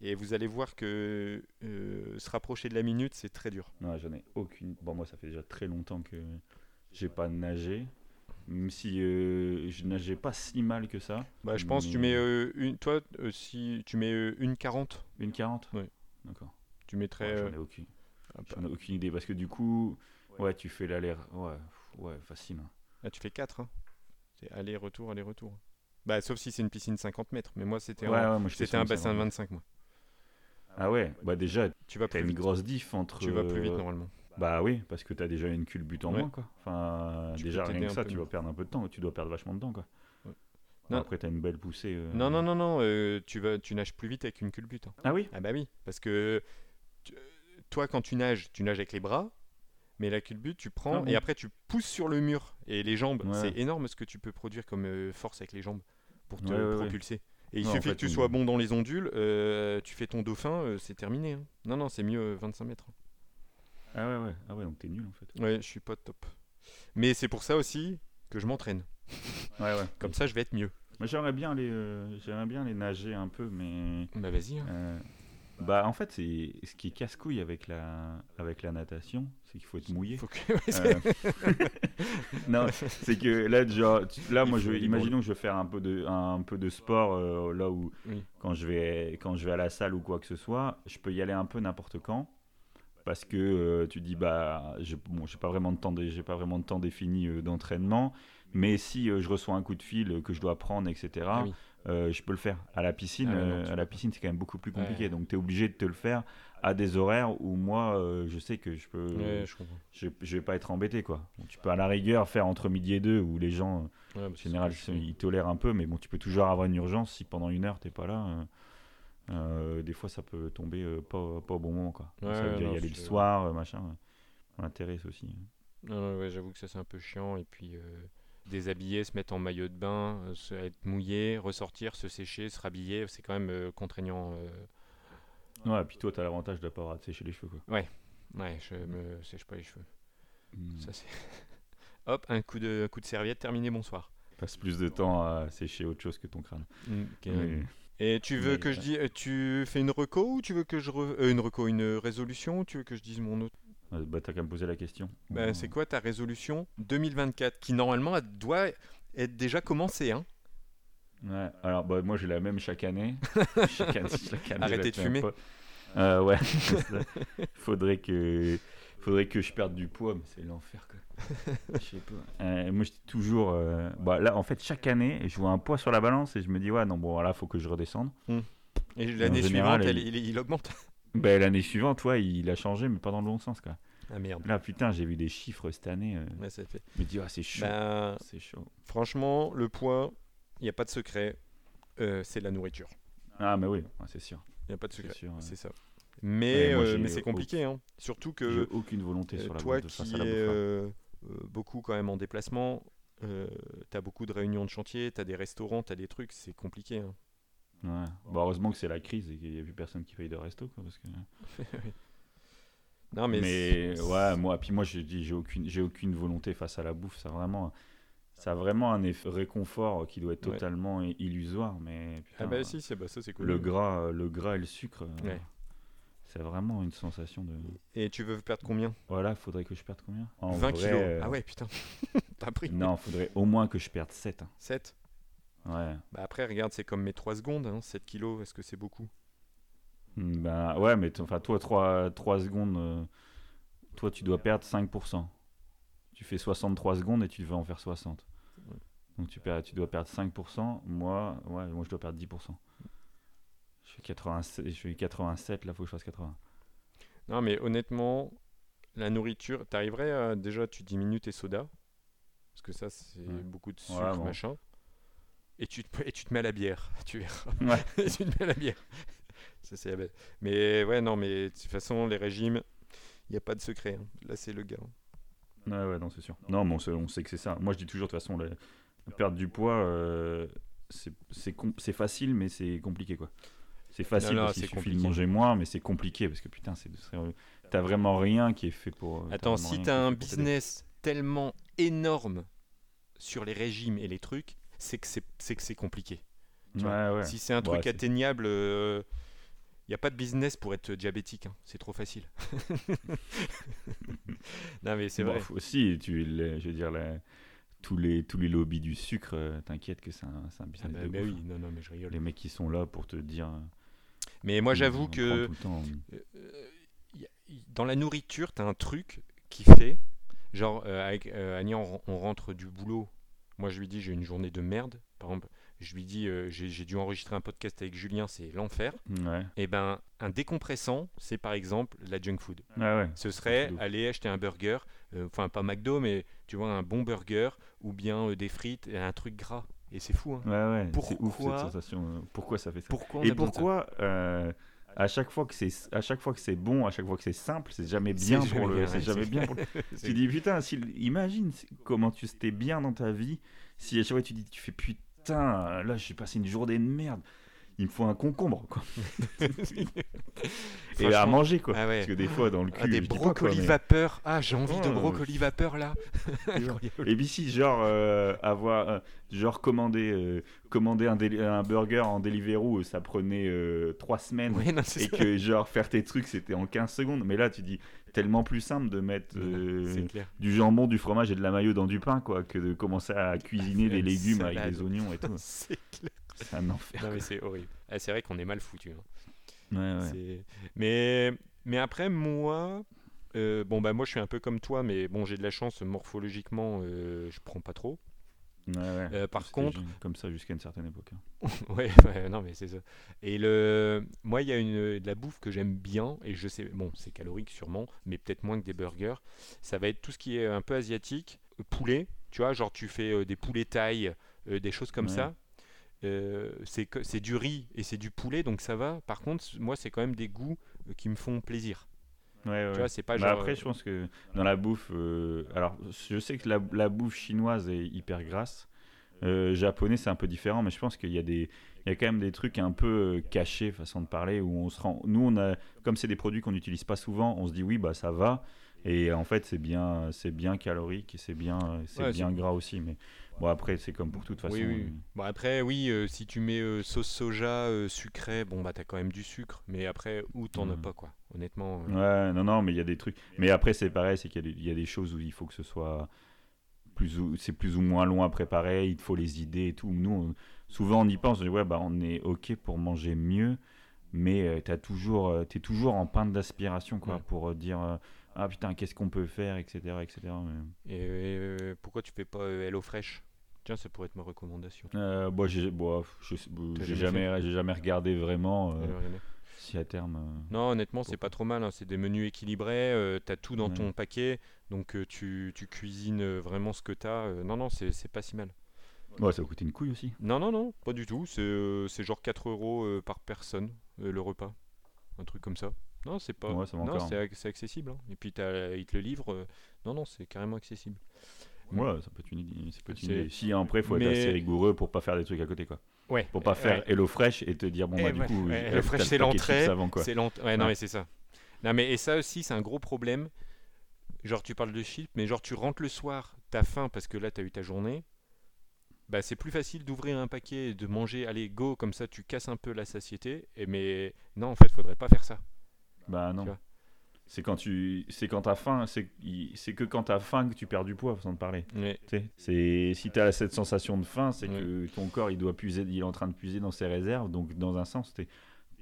Et vous allez voir que euh, se rapprocher de la minute, c'est très dur. Non, j'en ai aucune. Bon, moi, ça fait déjà très longtemps que j'ai pas nagé. Même si euh, je nageais pas si mal que ça. Bah, je pense que mais... tu mets euh, une. Toi, euh, si tu mets euh, une quarante. Une quarante ? Oui. D'accord. Tu mettrais. Ouais, j'en ai aucune. Ah, j'en ai aucune idée. Parce que du coup, ouais, ouais tu fais l'aller. Ouais, ouais, facile. Là, tu fais quatre, hein. C'est aller-retour, aller-retour. Bah, sauf si c'est une piscine cinquante mètres. Mais moi, c'était, ouais, un, ouais, moi, c'était un bassin de vingt-cinq, moi. Ah ouais, bah déjà, tu vas t'as une vite. grosse diff entre... Tu vas plus vite, normalement. Bah oui, parce que t'as déjà une culbute en ouais. moins, quoi. Enfin, tu déjà, rien que ça, tu vas perdre un peu de temps. Tu dois perdre vachement de temps, quoi. Ouais. Non. Après, t'as une belle poussée. Euh... Non, non, non, non. Euh, tu, vas, tu nages plus vite avec une culbute. Hein. Ah oui ? Ah bah oui, parce que tu, toi, quand tu nages, tu nages avec les bras. Mais la culbute, tu prends ah et bon. après tu pousses sur le mur et les jambes. Ouais. C'est énorme ce que tu peux produire comme euh, force avec les jambes pour te ouais, ouais, propulser. Ouais. Et il non, suffit en fait, que tu sois bon dans les ondules, euh, tu fais ton dauphin, euh, c'est terminé. Hein. Non, non, c'est mieux euh, vingt-cinq mètres. Ah ouais, ouais, ah ouais, donc t'es nul en fait. Ouais, je suis pas top. Mais c'est pour ça aussi que je m'entraîne. Ouais, ouais. Comme ça, je vais être mieux. Moi, j'aimerais bien les, euh, j'aimerais bien les nager un peu, mais. Bah vas-y. Hein. Euh... Bah en fait c'est ce qui casse couille avec la avec la natation, c'est qu'il faut être mouillé. Faut que... euh... non, c'est que là genre là moi je imaginons que je vais faire un peu de un peu de sport euh, là où oui. quand je vais quand je vais à la salle ou quoi que ce soit, je peux y aller un peu n'importe quand parce que euh, tu dis bah je bon, j'ai pas vraiment de temps de, j'ai pas vraiment de temps défini euh, d'entraînement, mais si euh, je reçois un coup de fil que je dois prendre etc. Ah oui. Euh, je peux le faire à la piscine. Ah ouais, non, tu... à la piscine, c'est quand même beaucoup plus compliqué. Ouais. Donc, tu es obligé de te le faire à des horaires où moi, euh, je sais que je peux. Ouais, je, je, je vais pas être embêté, quoi. Bon, tu peux à la rigueur faire entre midi et deux, où les gens, ouais, bah, en général, ils tolèrent un peu, mais bon, tu peux toujours avoir une urgence si pendant une heure t'es pas là. Euh, euh, des fois, ça peut tomber euh, pas, pas au bon moment, quoi. Donc, ouais, ça veut dire non, y aller le soir, euh, machin. On l'intéresse aussi. Hein. Non, ouais, j'avoue que ça c'est un peu chiant, et puis. Euh... Déshabiller, se mettre en maillot de bain, euh, se, être mouillé, ressortir, se sécher, se rhabiller, c'est quand même euh, contraignant. Euh... Ouais, et puis toi, t'as l'avantage de ne pas avoir à te sécher les cheveux, quoi. Ouais, ouais, je me sèche pas les cheveux. Mmh. Ça, c'est... Hop, un coup de, coup de serviette, terminé, bonsoir. Passe plus de temps à sécher autre chose que ton crâne. Mmh, okay. Oui. Et tu veux ouais, que ouais. je dise, tu fais une reco ou tu veux que je re... euh, une reco, une résolution ou tu veux que je dise mon autre? Bah, t'as qu'à me poser la question. Bah, ouais. C'est quoi ta résolution deux mille vingt-quatre qui normalement elle doit être déjà commencée, hein. Ouais. Alors bah moi j'ai la même chaque année. chaque année, chaque année Arrêtez de fumer. Euh, ouais. faudrait que faudrait que je perde du poids, mais c'est l'enfer quoi. Je sais pas. Euh, moi j'étais toujours. Euh... Bah là en fait chaque année je vois un poids sur la balance et je me dis ouais non bon là faut que je redescende. Mm. Et l'année et général, suivante elle, il, il augmente. Ben, l'année suivante, ouais, il a changé, mais pas dans le bon sens, quoi. Ah merde. Là, putain, j'ai vu des chiffres cette année. Euh... Ouais, ça fait. Je me dis, ah, oh, c'est chaud. Ben, c'est chaud. Franchement, le poids, il n'y a pas de secret. Euh, c'est la nourriture. Ah, mais oui, ouais, c'est sûr. Il n'y a pas de secret, c'est, sûr, ouais. c'est ça. Mais, moi, euh, mais c'est compliqué, au... hein. Surtout que j'ai aucune volonté sur la toi de qui est euh, beaucoup quand même en déplacement, euh, t'as beaucoup de réunions de chantier, t'as des restaurants, t'as des trucs, c'est compliqué. Hein. Ouais. Bah, heureusement que c'est la crise et qu'il n'y a plus personne qui paye de resto, quoi, parce que. Non mais, mais c'est... ouais moi puis moi je dis j'ai aucune j'ai aucune volonté face à la bouffe, ça vraiment ça a vraiment un effet réconfort qui doit être totalement ouais. illusoire mais putain, ah bah si c'est bah ça c'est cool le gras le gras et le sucre ouais. c'est vraiment une sensation de et tu veux perdre combien voilà faudrait que je perde combien en vingt vrai, kilos euh... ah ouais putain t'as pris non faudrait au moins que je perde sept hein. sept ouais bah après regarde c'est comme mes trois secondes hein, sept kilos est-ce que c'est beaucoup? Ben ouais, mais enfin toi trois, trois secondes, euh, toi tu dois perdre cinq pour cent. Tu fais soixante-trois secondes et tu vas en faire soixante. Donc tu perds, tu dois perdre cinq pour cent. Moi, ouais, moi je dois perdre dix pour cent. Je suis quatre-vingt-sept, je suis quatre-vingt-sept, là faut que je fasse quatre-vingts. Non mais honnêtement, la nourriture, t'arriverais euh, déjà tu diminues tes sodas parce que ça c'est ouais. beaucoup de sucre ouais, bon. machin. Et tu te et tu te mets à la bière, tu verras. Ouais. Tu te mets à la bière. Ça, c'est la bête. Mais ouais, non, mais de toute façon, les régimes, il n'y a pas de secret. Hein. Là, c'est le gars. Hein. Ouais, ouais, non, c'est sûr. Non, mais on sait, on sait que c'est ça. Moi, je dis toujours, de toute façon, la, la perte du poids, euh, c'est, c'est, com- c'est facile, mais c'est compliqué, quoi. C'est facile non, non, parce qu'il suffit de manger moins, mais c'est compliqué parce que putain, c'est, c'est, t'as vraiment rien qui est fait pour. Euh, Attends, t'as si t'as un business tellement énorme sur les régimes et les trucs, c'est que c'est, c'est, que c'est compliqué. Tu ouais, vois ouais. Si c'est un truc ouais, atteignable. Euh, Il n'y a pas de business pour être diabétique, hein. C'est trop facile. Non mais c'est bon, vrai. Aussi, tu, les, je veux dire, les, tous les tous les lobbies du sucre, t'inquiète que c'est un, c'est un business ah bah, de bah ouf. Oui, non non mais je rigole. Les mecs qui sont là pour te dire. Mais moi j'avoue que euh, dans la nourriture, t'as un truc qui fait, genre euh, avec euh, Annie, on, on rentre du boulot. Moi je lui dis j'ai une journée de merde, par exemple. Je lui dis, euh, j'ai, j'ai dû enregistrer un podcast avec Julien, c'est l'enfer. Ouais. Et ben, un décompressant, c'est par exemple la junk food. Ah ouais. Ce serait aller acheter un burger, enfin euh, pas McDo, mais tu vois un bon burger ou bien euh, des frites, et un truc gras. Et c'est fou. Hein. Ouais, ouais. Pourquoi, c'est ouf cette sensation. Pourquoi ça fait ça pourquoi Et pourquoi euh, à chaque fois que c'est, à chaque fois que c'est bon, à chaque fois que c'est simple, c'est jamais bien c'est pour jamais le. Bien, c'est jamais c'est bien pour. Le... Tu dis putain, si, imagine comment tu étais bien dans ta vie si à chaque fois tu dis tu fais putain. Putain, là j'ai passé une journée de merde. Il me faut un concombre, quoi. Et à manger, quoi. Ah ouais. Parce que des fois, dans le cul, ah, des brocolis quoi, mais... vapeur. Ah, j'ai envie oh, de brocolis je... vapeur là. Et puis si, genre euh, avoir, euh, genre commander, euh, commander un, déli- un burger en Deliveroo, ça prenait euh, trois semaines, oui, non, et ça. Que genre faire tes trucs, c'était en quinze secondes. Mais là, tu dis tellement plus simple de mettre euh, du jambon, du fromage et de la mayo dans du pain, quoi, que de commencer à cuisiner des légumes avec des oignons et tout. C'est clair. C'est un enfer. Non, mais c'est horrible. Ah, c'est vrai qu'on est mal foutu. Hein. Ouais, ouais. Mais, mais après, moi, euh, bon, bah, moi, je suis un peu comme toi, mais bon, j'ai de la chance morphologiquement, euh, je prends pas trop. Ouais, ouais. Euh, par C'était contre, comme ça jusqu'à une certaine époque. Hein. ouais, ouais, non, mais c'est ça. Et le, moi, il y a une de la bouffe que j'aime bien, et je sais, bon, c'est calorique sûrement, mais peut-être moins que des burgers. Ça va être tout ce qui est un peu asiatique, poulet. Tu vois, genre tu fais euh, des poulets thaï, euh, des choses comme ouais. ça. Euh, c'est, c'est du riz et c'est du poulet donc ça va. Par contre, moi c'est quand même des goûts qui me font plaisir. Ouais, ouais. Tu vois, c'est pas genre... bah après, je pense que dans la bouffe, euh, alors je sais que la, la bouffe chinoise est hyper grasse. Euh, japonais, c'est un peu différent, mais je pense qu'il y a des, il y a quand même des trucs un peu cachés façon de parler où on se rend. Nous, on a comme c'est des produits qu'on n'utilise pas souvent, on se dit oui bah ça va. Et en fait, c'est bien, c'est bien calorique et c'est bien, c'est ouais, bien c'est... gras aussi. Mais bon, après, c'est comme pour toute façon. Oui, oui. Bon, après, oui, euh, si tu mets euh, sauce soja euh, sucrée, bon, bah, t'as quand même du sucre. Mais après, où t'en mmh. as pas, quoi. Honnêtement. Euh... Ouais, non, non, mais il y a des trucs. Mais après, c'est pareil, c'est qu'il y a, des, y a des choses où il faut que ce soit plus ou, c'est plus ou moins long à préparer. Il te faut les idées et tout. Nous, on, souvent, on y pense. On dit ouais, bah, on est ok pour manger mieux, mais euh, t'as toujours, euh, t'es toujours en pente d'aspiration, quoi, ouais. pour euh, dire. Euh, Ah putain, qu'est-ce qu'on peut faire, et cetera et cetera. Mais... Et euh, pourquoi tu fais pas euh, HelloFresh ? Tiens, ça pourrait être ma recommandation. Euh, bon, j'ai, bon, je, bon, j'ai jamais, jamais, j'ai jamais regardé vraiment euh, si à terme. Euh... Non, honnêtement, c'est pas trop mal. Hein. C'est des menus équilibrés. Euh, t'as tout dans ouais. ton paquet, donc euh, tu, tu cuisines vraiment ce que t'as. Euh, non, non, c'est, c'est pas si mal. Ouais, ça va coûter une couille aussi. Non, non, non, pas du tout. C'est, euh, c'est genre quatre euros euh, par personne, euh, le repas. Un truc comme ça. Non, c'est pas. Ouais, ça non, c'est, hein. c'est accessible. Hein. Et puis t'as, ils te le livrent. Euh... Non, non, c'est carrément accessible. Ouais, ça peut être une idée. Ça peut être une idée. Si après, il faut mais... être assez rigoureux pour pas faire des trucs à côté, quoi. Ouais. Pour pas faire ouais. HelloFresh et te dire bon et bah ouais. du coup, ouais. HelloFresh c'est l'entrée. Avant, quoi. C'est l'entrée. Ouais, ouais, non mais c'est ça. Non mais et ça aussi c'est un gros problème. Genre tu parles de chips, mais genre tu rentres le soir, t'as faim parce que là t'as eu ta journée. Bah c'est plus facile d'ouvrir un paquet et de manger. Allez go, comme ça tu casses un peu la satiété. Et mais non en fait faudrait pas faire ça. Bah non. C'est quand tu, c'est quand t'as faim, c'est, c'est que quand t'as faim que tu perds du poids, façon de parler. Oui. C'est, si t'as cette sensation de faim, c'est oui. que ton corps il doit puiser, il est en train de puiser dans ses réserves. Donc dans un sens, t'es,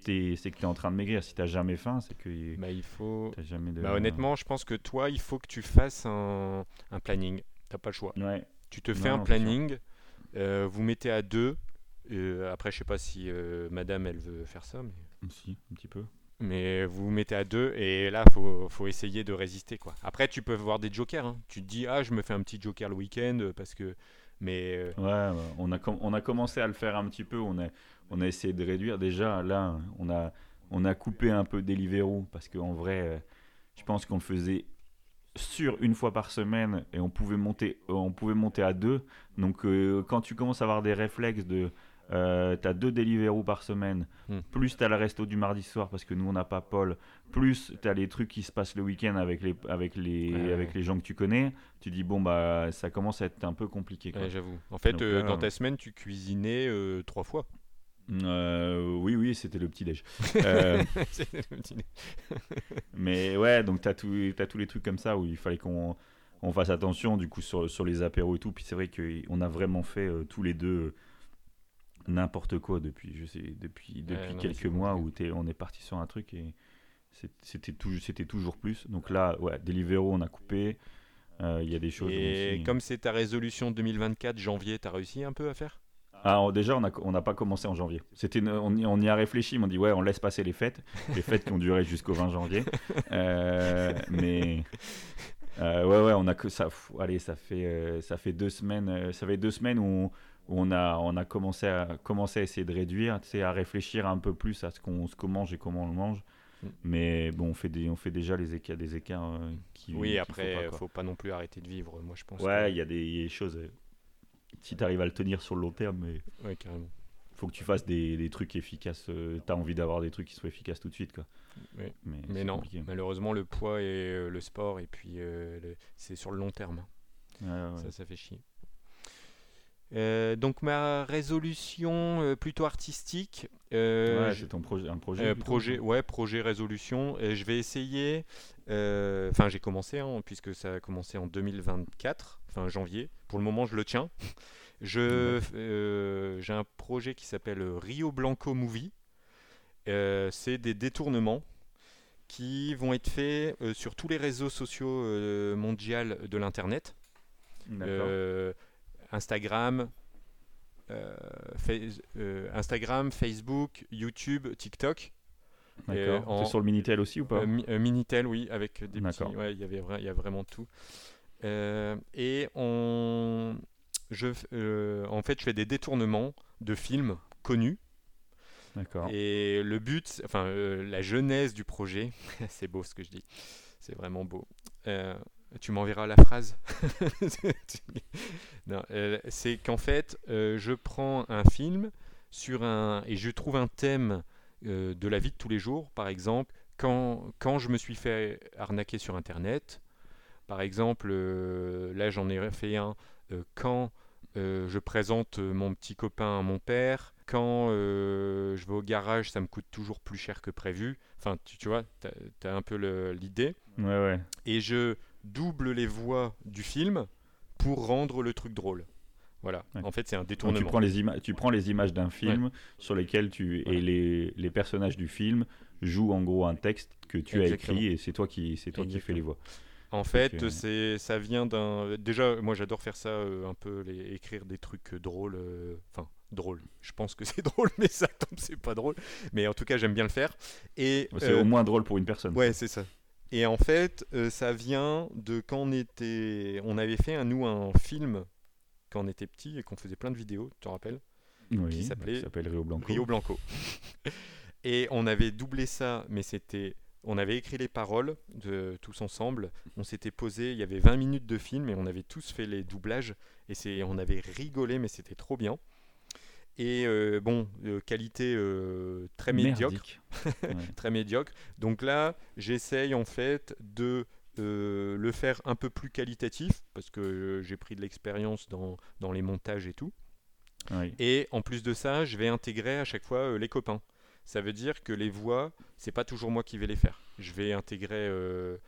t'es, c'est que t'es en train de maigrir. Si t'as jamais faim, c'est que. Bah il faut. T'as jamais de. Bah honnêtement, je pense que toi, il faut que tu fasses un, un planning. T'as pas le choix. Ouais. Tu te fais non, un planning. Euh, vous mettez à deux. Euh, après, je sais pas si euh, Madame elle veut faire ça, mais. Si, un petit peu. Mais vous vous mettez à deux et là, il faut, faut essayer de résister, quoi. Après, tu peux voir des jokers. Hein. Tu te dis, ah, je me fais un petit joker le week-end parce que... Mais, euh... ouais, ouais. On, a com- on a commencé à le faire un petit peu. On a, on a essayé de réduire. Déjà, là, on a, on a coupé un peu Deliveroo parce qu'en vrai, euh, je pense qu'on le faisait sur une fois par semaine et on pouvait monter, euh, on pouvait monter à deux. Donc, euh, quand tu commences à avoir des réflexes de... Euh, t'as deux Deliveroo par semaine, hmm. plus t'as le resto du mardi soir parce que nous on n'a pas Paul, plus t'as les trucs qui se passent le week-end avec les, avec les, ouais, avec ouais. les gens que tu connais. Tu dis bon bah ça commence à être un peu compliqué, quoi. Ouais, j'avoue. En fait, Donc, euh, dans ta semaine tu cuisinais euh, trois fois. Euh, oui, oui, c'était le petit déj. Euh, mais ouais, donc t'as, tout, t'as tous les trucs comme ça où il fallait qu'on on fasse attention du coup sur, sur les apéros et tout. Puis c'est vrai qu'on a vraiment fait euh, tous les deux. N'importe quoi depuis je sais depuis depuis ouais, non, quelques mois où t'es, on est parti sur un truc et c'était tout, c'était toujours plus donc là ouais Deliveroo on a coupé il euh, y a des choses et aussi. Comme c'est ta résolution deux mille vingt-quatre janvier t'as réussi un peu à faire ah on, déjà on a on n'a pas commencé en janvier c'était on y, on y a réfléchi mais on dit ouais on laisse passer les fêtes les fêtes qui ont duré jusqu'au vingt janvier euh, mais euh, ouais ouais on a que ça allez ça fait euh, ça fait deux semaines euh, ça fait deux semaines où on, On a, on a commencé, à, commencé à essayer de réduire, à réfléchir un peu plus à ce qu'on, ce qu'on mange et comment on le mange. Mais bon, on fait, des, on fait déjà les écarts, des écarts euh, qui. Oui, qui après, il ne faut pas non plus arrêter de vivre, moi je pense. Ouais, il que... y a des, des choses. Euh, si tu arrives à le tenir sur le long terme, mais... ouais, carrément. Faut que tu fasses des, des trucs efficaces. Euh, tu as envie d'avoir des trucs qui soient efficaces tout de suite, quoi. Oui. Mais, mais non, compliqué. Malheureusement, le poids et euh, le sport, et puis euh, le... c'est sur le long terme. Ah, ouais. Ça, ça fait chier. Euh, donc ma résolution euh, plutôt artistique. Euh, ouais, c'est ton projet, un projet. Euh, projet, ouais, projet résolution. Et je vais essayer. Enfin, euh, j'ai commencé hein, puisque ça a commencé en deux mille vingt-quatre, enfin janvier. Pour le moment, je le tiens. Je, euh, j'ai un projet qui s'appelle Rio Blanco Movie. Euh, c'est des détournements qui vont être faits euh, sur tous les réseaux sociaux euh, mondiaux de l'internet. D'accord. Euh, Instagram, euh, face, euh, Instagram, Facebook, YouTube, TikTok. D'accord. C'est en, sur le Minitel aussi ou pas ? euh, mi- euh, Minitel, oui, avec des D'accord. petits. Ouais, il y avait, il y a vraiment tout. Euh, et on, je, euh, en fait, je fais des détournements de films connus. D'accord. Et le but, enfin, euh, la genèse du projet, c'est beau ce que je dis. C'est vraiment beau. Euh, Tu m'enverras la phrase. non, euh, c'est qu'en fait, euh, je prends un film sur un, et je trouve un thème euh, de la vie de tous les jours. Par exemple, quand, quand je me suis fait arnaquer sur Internet. Par exemple, euh, là, j'en ai fait un. Euh, quand euh, je présente mon petit copain à mon père. Quand euh, je vais au garage, ça me coûte toujours plus cher que prévu. Enfin, tu, tu vois, tu as un peu le, l'idée. Ouais, ouais. Et je... double les voix du film pour rendre le truc drôle. Voilà. Okay. En fait, c'est un détournement. Donc, tu prends les ima- tu prends les images d'un film ouais. sur lesquelles tu ouais. et les les personnages du film jouent en gros un texte que tu Exactement. as écrit et c'est toi qui c'est toi Exactement. qui fais les voix. En fait, Donc, euh... c'est ça vient d'un déjà moi j'adore faire ça euh, un peu les... écrire des trucs drôles euh... enfin drôle. Je pense que c'est drôle, mais ça tombe c'est pas drôle. Mais en tout cas, j'aime bien le faire et c'est euh... au moins drôle pour une personne. Ouais, c'est ça. Et en fait, euh, ça vient de quand on était, on avait fait un, nous un film quand on était petit et qu'on faisait plein de vidéos, tu te rappelles, oui, qui s'appelait Rio Blanco. Rio Blanco. Et on avait doublé ça, mais c'était... On avait écrit les paroles de, tous ensemble, on s'était posé, il y avait vingt minutes de film et on avait tous fait les doublages et c'est, on avait rigolé, mais c'était trop bien. Et euh, bon, euh, qualité euh, très médiocre. Ouais. Très médiocre. Donc là, j'essaye en fait de euh, le faire un peu plus qualitatif parce que euh, j'ai pris de l'expérience dans, dans les montages et tout. Ouais. Et en plus de ça, je vais intégrer à chaque fois euh, les copains. Ça veut dire que les voix, c'est pas toujours moi qui vais les faire. Je vais intégrer euh,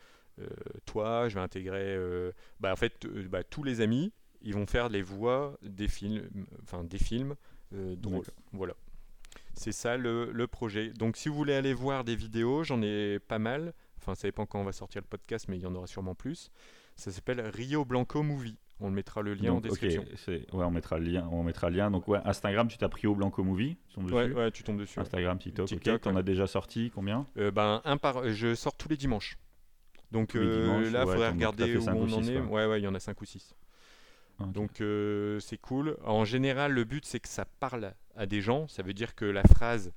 euh, toi, je vais intégrer... Euh, bah en fait, euh, bah, tous les amis, ils vont faire les voix des films, enfin des films euh, drôles. D'accord. Voilà. C'est ça le, le projet. Donc si vous voulez aller voir des vidéos, j'en ai pas mal. Enfin, ça dépend quand on va sortir le podcast, mais il y en aura sûrement plus. Ça s'appelle Rio Blanco Movie. On le mettra le lien donc, en description. Okay, c'est, ouais, on mettra le lien. On mettra le lien. Donc ouais, Instagram, tu tapes Rio Blanco Movie. Tu tombes dessus. Ouais, ouais, tu tombes dessus. Instagram, TikTok. TikTok ok, t'en ouais. as déjà sorti combien euh, Ben un par. Je sors tous les dimanches. Donc les euh, dimanches, là, il ouais, faudrait regarder où on en est. Quoi. Ouais, ouais, il y en a cinq ou six. Okay. Donc euh, c'est cool. En général, le but c'est que ça parle à des gens. Ça veut dire que la phrase,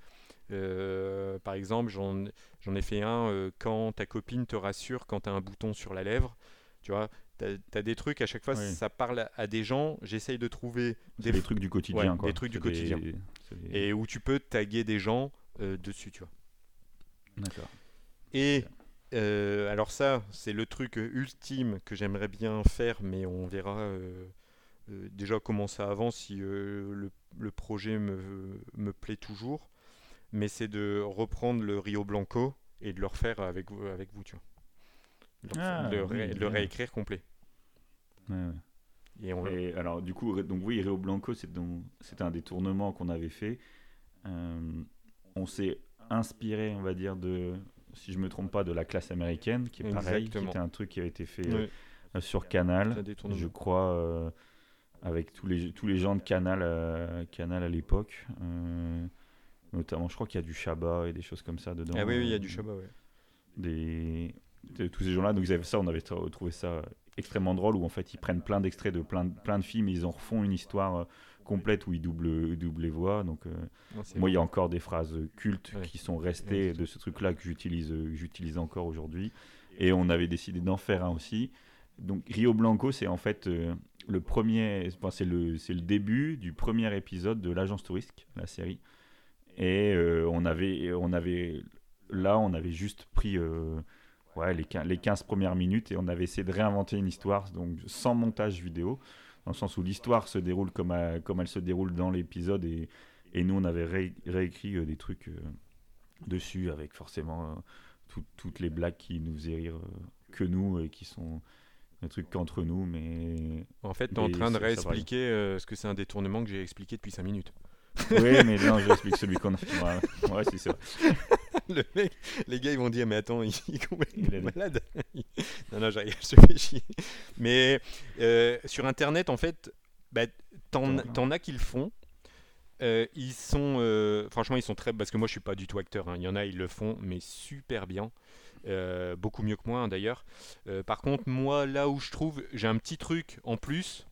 euh, par exemple, j'en j'en ai fait un. Euh, quand ta copine te rassure, quand t'as un bouton sur la lèvre, tu vois. T'as, t'as des trucs à chaque fois, oui. ça parle à des gens. J'essaye de trouver des, des f... trucs du quotidien, ouais, quoi. Des trucs c'est du des... quotidien, des... et où tu peux taguer des gens euh, dessus, tu vois. D'accord. Et euh, alors ça, c'est le truc ultime que j'aimerais bien faire, mais on verra euh, euh, déjà comment ça avance, si euh, le, le projet me me plaît toujours. Mais c'est de reprendre le Rio Blanco et de le refaire avec avec vous, tu vois. Donc, ah, le, ré- oui, le réécrire ouais. complet. Ouais, ouais. Et, on... et alors, du coup, donc oui, Rio Blanco, c'est donc, c'est un détournement qu'on avait fait. Euh, on s'est inspiré, on va dire, de, si je me trompe pas, de La Classe Américaine, qui est pareil, qui était un truc qui a été fait oui. euh, sur Canal, je crois, euh, avec tous les tous les gens de Canal, euh, Canal à l'époque, euh, notamment, je crois qu'il y a du Chabat et des choses comme ça dedans. Ah oui, oui, il y a du Chabat, ouais. Des de tous ces gens-là, donc ils avaient ça, on avait trouvé ça extrêmement drôle, où en fait ils prennent plein d'extraits de plein de, plein de films, et ils en refont une histoire euh, complète où ils doublent, doublent les voix. Donc euh, non, moi, il y a encore des phrases cultes ouais. qui sont restées ouais, de ce truc-là que j'utilise, que j'utilise encore aujourd'hui. Et on avait décidé d'en faire un aussi. Donc Rio Blanco, c'est en fait euh, le premier, enfin, c'est le c'est le début du premier épisode de l'Agence Touriste, la série. Et euh, on avait on avait là, on avait juste pris euh, ouais, les quinze premières minutes, et on avait essayé de réinventer une histoire, donc sans montage vidéo, dans le sens où l'histoire se déroule comme, à, comme elle se déroule dans l'épisode, et, et nous on avait ré, réécrit euh, des trucs euh, dessus, avec forcément euh, tout, toutes les blagues qui nous faisaient rire euh, que nous, et qui sont des trucs qu'entre nous. Mais en fait, t'es en train de réexpliquer euh, ce que c'est un détournement que j'ai expliqué depuis cinq minutes. Oui, mais non, j'explique celui qu'on a fait. Ouais, ouais, c'est ça. Le mec, les gars, ils vont dire mais attends, il, il, il est malade. Non non, j'arrive, je fais chier. Mais euh, sur internet, en fait, bah, t'en, t'en as qui le font. Euh, ils sont, euh, franchement, ils sont très, parce que moi, je suis pas du tout acteur. Hein. Il y en a, ils le font, mais super bien, euh, beaucoup mieux que moi hein, d'ailleurs. Euh, par contre, moi, là où je trouve, j'ai un petit truc en plus.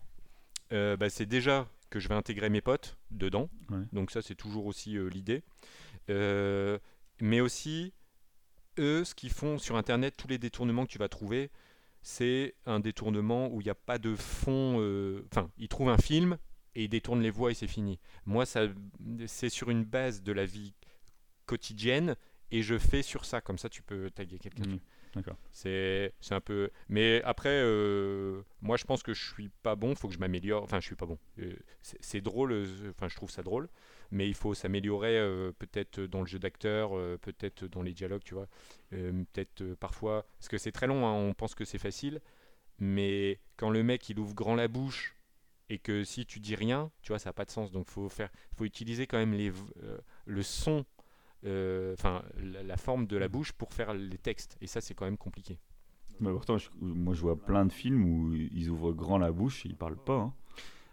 Euh, bah, c'est déjà que je vais intégrer mes potes dedans. Ouais. Donc ça, c'est toujours aussi euh, l'idée. Euh, Mais aussi, eux, ce qu'ils font sur Internet, tous les détournements que tu vas trouver, c'est un détournement où il n'y a pas de fond. Euh... Enfin, ils trouvent un film et ils détournent les voix et c'est fini. Moi, ça, c'est sur une base de la vie quotidienne et je fais sur ça. Comme ça, tu peux taguer quelqu'un. Mmh, d'accord. C'est, c'est un peu. Mais après, euh, moi, je pense que je suis pas bon. Il faut que je m'améliore. Enfin, je suis pas bon. Euh, c'est, c'est drôle. Euh, enfin, je trouve ça drôle. Mais il faut s'améliorer euh, peut-être dans le jeu d'acteur, euh, peut-être dans les dialogues, tu vois. Euh, peut-être euh, parfois... Parce que c'est très long, hein, on pense que c'est facile. Mais quand le mec, il ouvre grand la bouche et que si tu dis rien, tu vois, ça n'a pas de sens. Donc, il faut, faut utiliser quand même les, euh, le son, euh, enfin, la, la forme de la bouche pour faire les textes. Et ça, c'est quand même compliqué. Mais pourtant, je, moi, je vois plein de films où ils ouvrent grand la bouche et ils ne parlent pas, hein.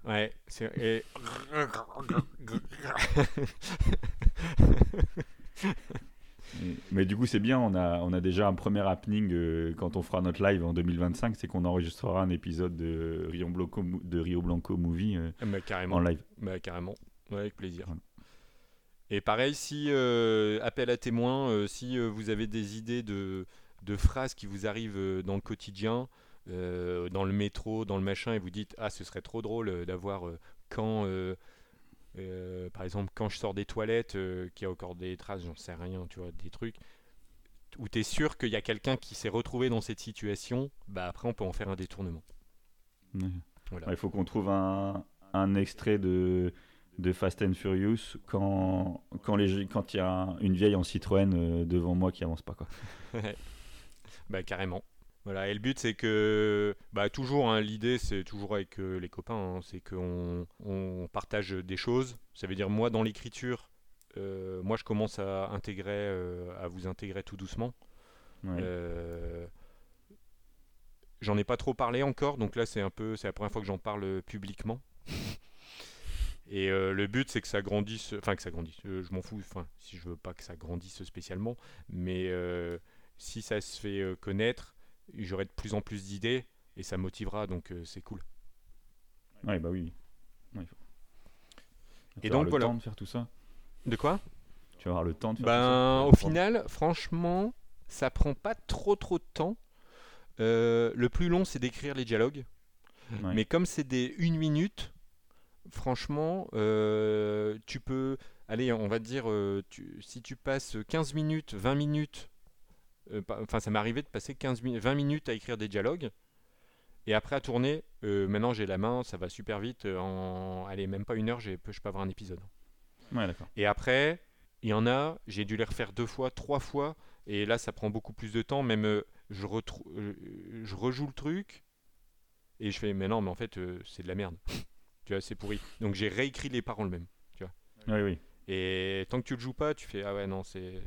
Ouais, c'est... Et... Mais du coup, c'est bien, on a, on a déjà un premier happening euh, quand on fera notre live en deux mille vingt-cinq, c'est qu'on enregistrera un épisode de Rio Blanco, de Rio Blanco Movie euh, bah, carrément. En live. Bah, carrément, ouais, avec plaisir. Voilà. Et pareil, si euh, appel à témoins, euh, si euh, vous avez des idées de, de phrases qui vous arrivent euh, dans le quotidien, euh, dans le métro, dans le machin, et vous dites « Ah, ce serait trop drôle euh, d'avoir euh, quand... Euh, » Euh, par exemple, quand je sors des toilettes, euh, qu'il y a encore des traces, j'en sais rien, tu vois, des trucs où t'es sûr qu'il y a quelqu'un qui s'est retrouvé dans cette situation, bah après on peut en faire un détournement. Mmh. Voilà. Ouais, il faut qu'on trouve un, un extrait de, de Fast and Furious quand quand les quand il y a une vieille en Citroën devant moi qui avance pas quoi. Bah carrément. Voilà. Et le but c'est que, bah toujours, hein, l'idée c'est toujours avec euh, les copains, hein, c'est qu'on on partage des choses. Ça veut dire moi dans l'écriture, euh, moi je commence à intégrer, euh, à vous intégrer tout doucement. Ouais. Euh, j'en ai pas trop parlé encore, donc là c'est un peu, c'est la première fois que j'en parle publiquement. Et euh, le but c'est que ça grandisse, enfin que ça grandisse. Euh, je m'en fous, enfin si je veux pas que ça grandisse spécialement, mais euh, si ça se fait euh, connaître. J'aurai de plus en plus d'idées et ça motivera, donc euh, c'est cool. Ouais, bah oui. Ouais, faut... Et tu donc voilà. Tu vas avoir le temps de faire tout ça. De quoi ? Tu vas avoir le temps de faire ben, tout ça. Ben, au final, franchement, ça prend pas trop trop de temps. Euh, le plus long, c'est d'écrire les dialogues. Ouais. Mais comme c'est des une minute, franchement, euh, tu peux. Allez, on va te dire, euh, tu... si tu passes quinze minutes, vingt minutes. Enfin, ça m'est arrivé de passer quinze, vingt minutes à écrire des dialogues et après à tourner. Euh, maintenant, j'ai la main, ça va super vite. En, allez, même pas une heure, j'ai, je peux avoir un épisode. Ouais, d'accord. Et après, il y en a, j'ai dû les refaire deux fois, trois fois, et là, ça prend beaucoup plus de temps. Même, euh, je, retrou... je, je rejoue le truc et je fais, mais non, mais en fait, euh, c'est de la merde. Tu vois, c'est pourri. Donc, j'ai réécrit les paroles même. Tu vois. Oui, oui. Et tant que tu le joues pas, tu fais, ah ouais, non, c'est.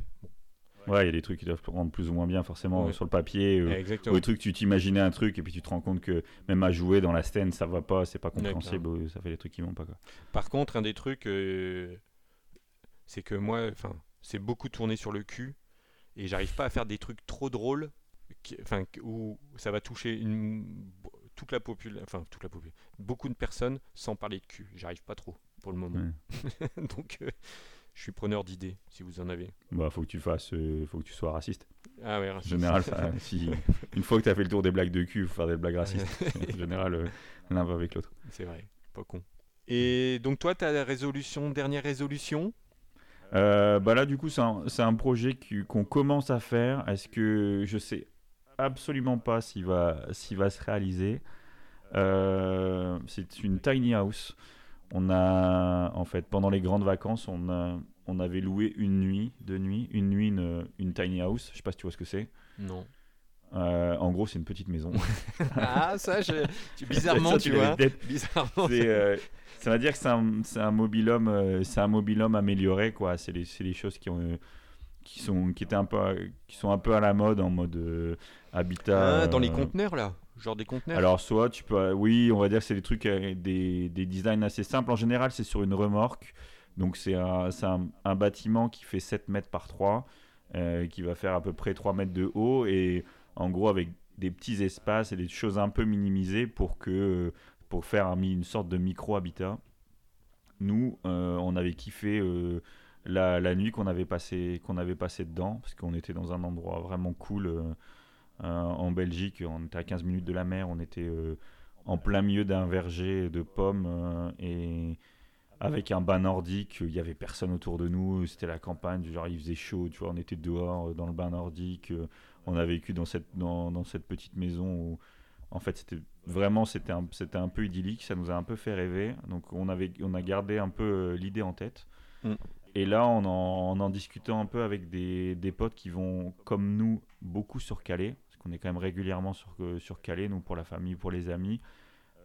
Bon. Ouais, il y a des trucs qui doivent rendre plus ou moins bien forcément ouais. Sur le papier. Ou des trucs, tu t'imaginais un truc et puis tu te rends compte que même à jouer dans la scène, ça va pas, c'est pas compréhensible, ouais, ça fait des trucs qui vont pas quoi. Par contre, un des trucs, euh, c'est que moi, enfin, c'est beaucoup tourné sur le cul et j'arrive pas à faire des trucs trop drôles, enfin, où ça va toucher une, toute la population, enfin toute la population, beaucoup de personnes sans parler de cul. J'arrive pas trop pour le moment. Ouais. Donc. Euh, Je suis preneur d'idées, si vous en avez. Bah, faut que tu fasses, euh, faut que tu sois raciste. Ah ouais, raciste. En général, si, une fois que t'as fait le tour des blagues de cul, faut faire des blagues racistes. En général, euh, l'un va avec l'autre. C'est vrai, pas con. Et donc toi, t'as la résolution, dernière résolution ? euh, Bah là, du coup, c'est un, c'est un projet qui, qu'on commence à faire. Est-ce que je sais absolument pas s'il va, s'il va se réaliser. Euh, c'est une tiny house. On a, en fait, pendant les grandes vacances, on, a, on avait loué une nuit, deux nuits, une nuit, une, une tiny house. Je sais pas si tu vois ce que c'est. Non. Euh, en gros, c'est une petite maison. Ah, ça, je... bizarrement, ça, tu, tu vois. Bizarrement. C'est, euh, ça veut dire que c'est un, c'est un mobil-home, euh, c'est un mobil-home amélioré, quoi. C'est les, c'est les choses qui ont. Euh, qui sont qui étaient un peu à, qui sont un peu à la mode en mode euh, habitat ah, dans les euh, conteneurs là genre des conteneurs alors soit tu peux oui on va dire c'est des trucs euh, des des designs assez simples en général c'est sur une remorque donc c'est un c'est un, un bâtiment qui fait sept mètres par trois euh, qui va faire à peu près trois mètres de haut et en gros avec des petits espaces et des choses un peu minimisées pour que pour faire un, une sorte de micro habitat nous euh, on avait kiffé euh, La, la nuit qu'on avait passé qu'on avait passé dedans parce qu'on était dans un endroit vraiment cool euh, euh, en Belgique on était à quinze minutes de la mer on était euh, en plein milieu d'un verger de pommes euh, et avec un bain nordique il y avait personne autour de nous c'était la campagne genre il faisait chaud tu vois on était dehors dans le bain nordique euh, on a vécu dans cette dans, dans cette petite maison où en fait c'était vraiment c'était un, c'était un peu idyllique ça nous a un peu fait rêver donc on avait on a gardé un peu euh, l'idée en tête mm. Et là, en en, en discutant un peu avec des, des potes qui vont, comme nous, beaucoup sur Calais, parce qu'on est quand même régulièrement sur, sur Calais, nous, pour la famille, pour les amis,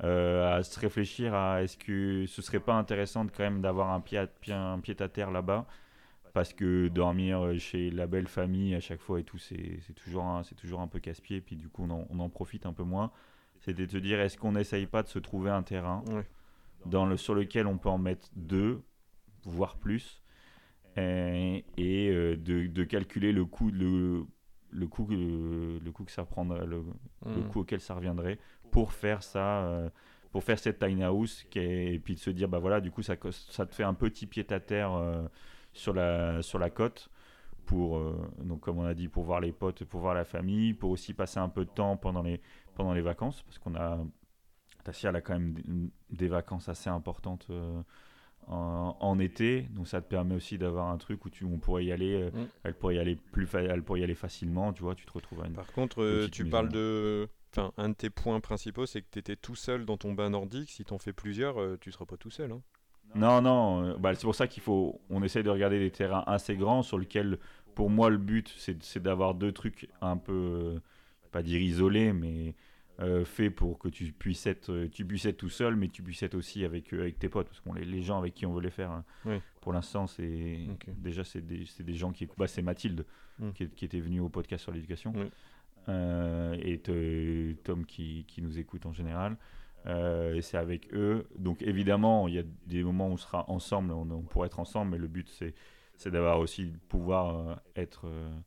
euh, à se réfléchir à est-ce que ce serait pas intéressant de, quand même d'avoir un pied, à, un pied à terre là-bas, parce que dormir chez la belle famille à chaque fois et tout, c'est, c'est, toujours, un, c'est toujours un peu casse-pied, puis du coup, on en, on en profite un peu moins. C'était de se dire, est-ce qu'on n'essaye pas de se trouver un terrain oui. dans le, sur lequel on peut en mettre deux, voire plus et, et euh, de, de calculer le coût, le, le, coût, le, le coût que ça prendrait, le, mmh. le coût auquel ça reviendrait pour faire ça, euh, pour faire cette tiny house, qui est, et puis de se dire bah voilà, du coup ça, ça te fait un petit pied à terre euh, sur la sur la côte pour euh, donc comme on a dit, pour voir les potes, pour voir la famille, pour aussi passer un peu de temps pendant les pendant les vacances, parce qu'on a Tassia, elle a quand même des vacances assez importantes euh, en, en été, donc ça te permet aussi d'avoir un truc où tu, on pourrait y aller, mm. elle pourrait y aller plus, fa- elle pourrait y aller facilement, tu vois, tu te retrouves à une. Par contre, euh, tu parles de, enfin, un de tes points principaux, c'est que t'étais tout seul dans ton bain nordique. Si t'en fais plusieurs, euh, tu seras pas tout seul. Hein. Non, non, euh, bah, c'est pour ça qu'il faut, on essaie de regarder des terrains assez grands sur lesquels, pour moi, le but, c'est, c'est d'avoir deux trucs un peu, euh, pas dire isolés, mais Euh, fait pour que tu puisses être tu puisses être tout seul, mais tu puisses être aussi avec avec tes potes, parce qu'on les, les gens avec qui on veut les faire, oui. Pour l'instant c'est okay. Déjà c'est des c'est des gens qui bah c'est Mathilde mm. qui, qui était venue au podcast sur l'éducation, oui. euh, et te, Tom qui qui nous écoute en général, euh, et c'est avec eux, donc évidemment il y a des moments où on sera ensemble, on, on pourrait être ensemble, mais le but c'est c'est d'avoir aussi pouvoir être euh,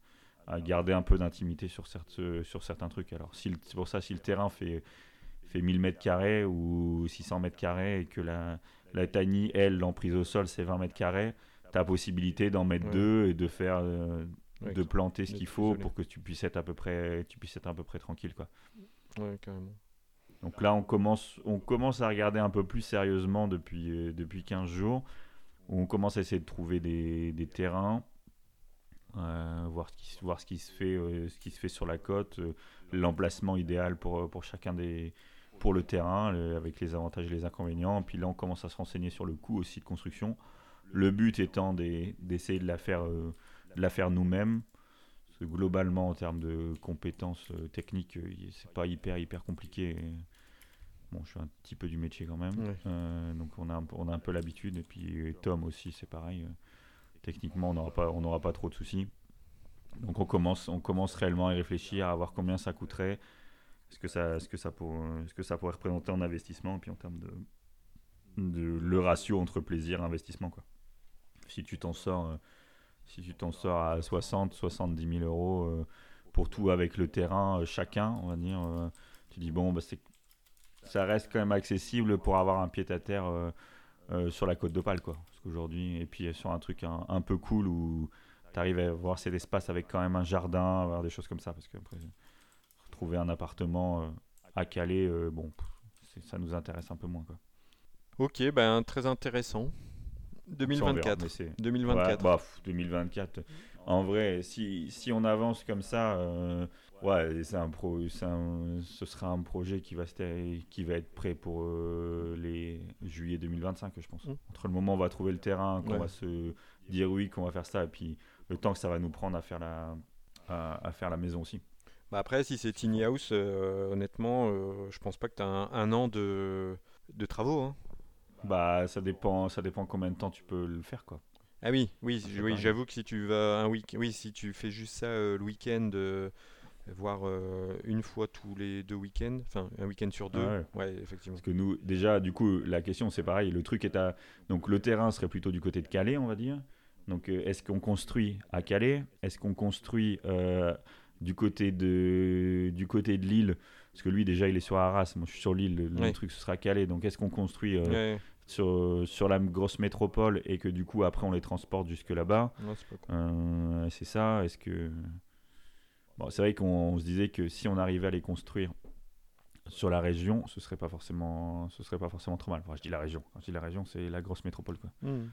à garder un peu d'intimité sur, certes, sur certains trucs. Alors, si le, c'est pour ça, si le terrain fait, fait mille mètres carrés ou six cents mètres carrés et que la, la tiny, elle, l'emprise au sol, c'est vingt mètres carrés, tu as possibilité d'en mettre ouais. deux et de, faire, euh, ouais, de planter ce qu'il faut pour que tu puisses être à peu près, tu puisses être à peu près tranquille, quoi. Ouais, carrément. Donc là, on commence, on commence à regarder un peu plus sérieusement depuis, euh, depuis quinze jours, où on commence à essayer de trouver des, des terrains. Euh, voir, ce qui, voir ce qui se fait euh, ce qui se fait sur la côte, euh, l'emplacement idéal pour, pour chacun des pour le terrain, le, avec les avantages et les inconvénients, puis là on commence à se renseigner sur le coût aussi de construction, le but étant des, d'essayer de la faire euh, de la faire nous-mêmes, parce que globalement en termes de compétences euh, techniques, euh, c'est pas hyper hyper compliqué, bon je suis un petit peu du métier quand même, ouais. euh, donc on a, on a un peu l'habitude, et puis et Tom aussi c'est pareil, euh, techniquement, on n'aura pas, on n'aura pas trop de soucis. Donc on commence, on commence réellement à y réfléchir, à voir combien ça coûterait, ce que ça, ce que ça, pour, ce que ça pourrait représenter en investissement, et puis en termes de, de le ratio entre plaisir et investissement, quoi. Si tu t'en sors, si tu t'en sors à soixante, soixante-dix mille euros pour tout avec le terrain, chacun, on va dire, tu dis bon, bah c'est, ça reste quand même accessible pour avoir un pied à terre sur la côte d'Opale, quoi. Aujourd'hui, et puis sur un truc un, un peu cool où tu arrives à voir cet espace avec quand même un jardin, voir des choses comme ça, parce que après, retrouver un appartement euh, à Calais, euh, bon, c'est, ça nous intéresse un peu moins, quoi. Ok, ben très intéressant. deux mille vingt-quatre. Ça, on verra, deux mille vingt-quatre. Ouais, bah, pff, deux mille vingt-quatre. En vrai, si, si on avance comme ça, euh, ouais, c'est un pro, c'est un, ce sera un projet qui va, se, qui va être prêt pour euh, les juillet deux mille vingt-cinq, je pense. Mmh. Entre le moment où on va trouver le terrain, qu'on ouais. va se dire oui, qu'on va faire ça, et puis le temps que ça va nous prendre à faire la, à, à faire la maison aussi. Bah après, si c'est tiny house, euh, honnêtement, euh, je pense pas que tu as un, un an de, de travaux, hein. Bah ça dépend, ça dépend combien de temps tu peux le faire, quoi. Ah oui, oui, j- oui j'avoue que si tu vas un week, oui si tu fais juste ça euh, le week-end, euh, voire euh, une fois tous les deux week-ends, enfin un week-end sur deux, ah ouais. ouais effectivement. Parce que nous déjà du coup la question c'est pareil, le truc est à, donc le terrain serait plutôt du côté de Calais, on va dire. Donc euh, est-ce qu'on construit à Calais, est-ce qu'on construit euh, du côté de du côté de Lille, parce que lui déjà il est sur Arras, moi je suis sur Lille, le, le ouais. truc ce sera Calais, donc est-ce qu'on construit euh, ouais. sur sur la grosse métropole et que du coup après on les transporte jusque là-bas, ouais, c'est, cool. euh, c'est ça, est-ce que bon c'est vrai qu'on on se disait que si on arrivait à les construire sur la région, ce serait pas forcément ce serait pas forcément trop mal. Enfin, je dis la région, quand je dis la région c'est la grosse métropole, quoi. Mmh.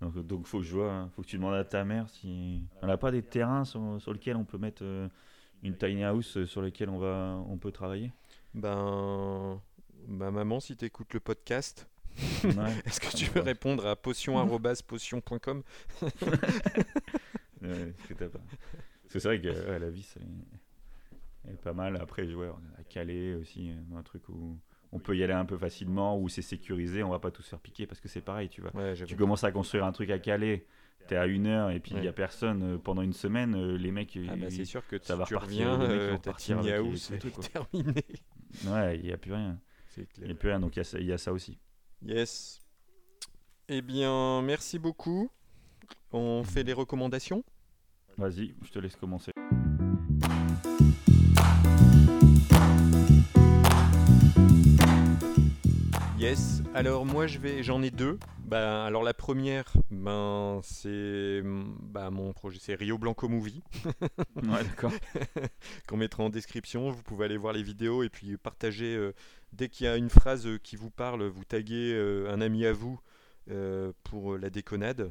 Donc, donc faut que je vois, faut que tu demandes à ta mère si on n'a pas des terrains sur, sur lesquels on peut mettre euh, une tiny house sur lesquels on va, on peut travailler. Ben, ben maman, si t'écoutes le podcast, ouais, est-ce que tu veux ouais. répondre à potion arobase potion point com? Ouais, c'est, pas... c'est vrai que ouais, la vie, c'est elle est pas mal. Après, ouais, on a Calais aussi, un truc où on peut y aller un peu facilement, où c'est sécurisé, on va pas tous faire piquer, parce que c'est pareil, tu vois. Ouais, tu commences à construire un truc à Calais, t'es à une heure, et puis il ouais. y a personne, pendant une semaine, les mecs, ah bah c'est sûr que ça va repartir, les mecs vont partir avec les trucs, quoi. Terminé. Ouais, il n'y a plus rien. Il n'y a plus rien, donc il y, y a ça aussi. Yes. Eh bien, merci beaucoup. On fait les recommandations ? Vas-y, je te laisse commencer. Yes, alors moi je vais, j'en ai deux. Bah, alors la première, ben, c'est bah, mon projet, c'est Rio Blanco Movie. Ouais, d'accord. Qu'on mettra en description. Vous pouvez aller voir les vidéos et puis partager. Euh, dès qu'il y a une phrase qui vous parle, vous taguez euh, un ami à vous euh, pour la déconnade.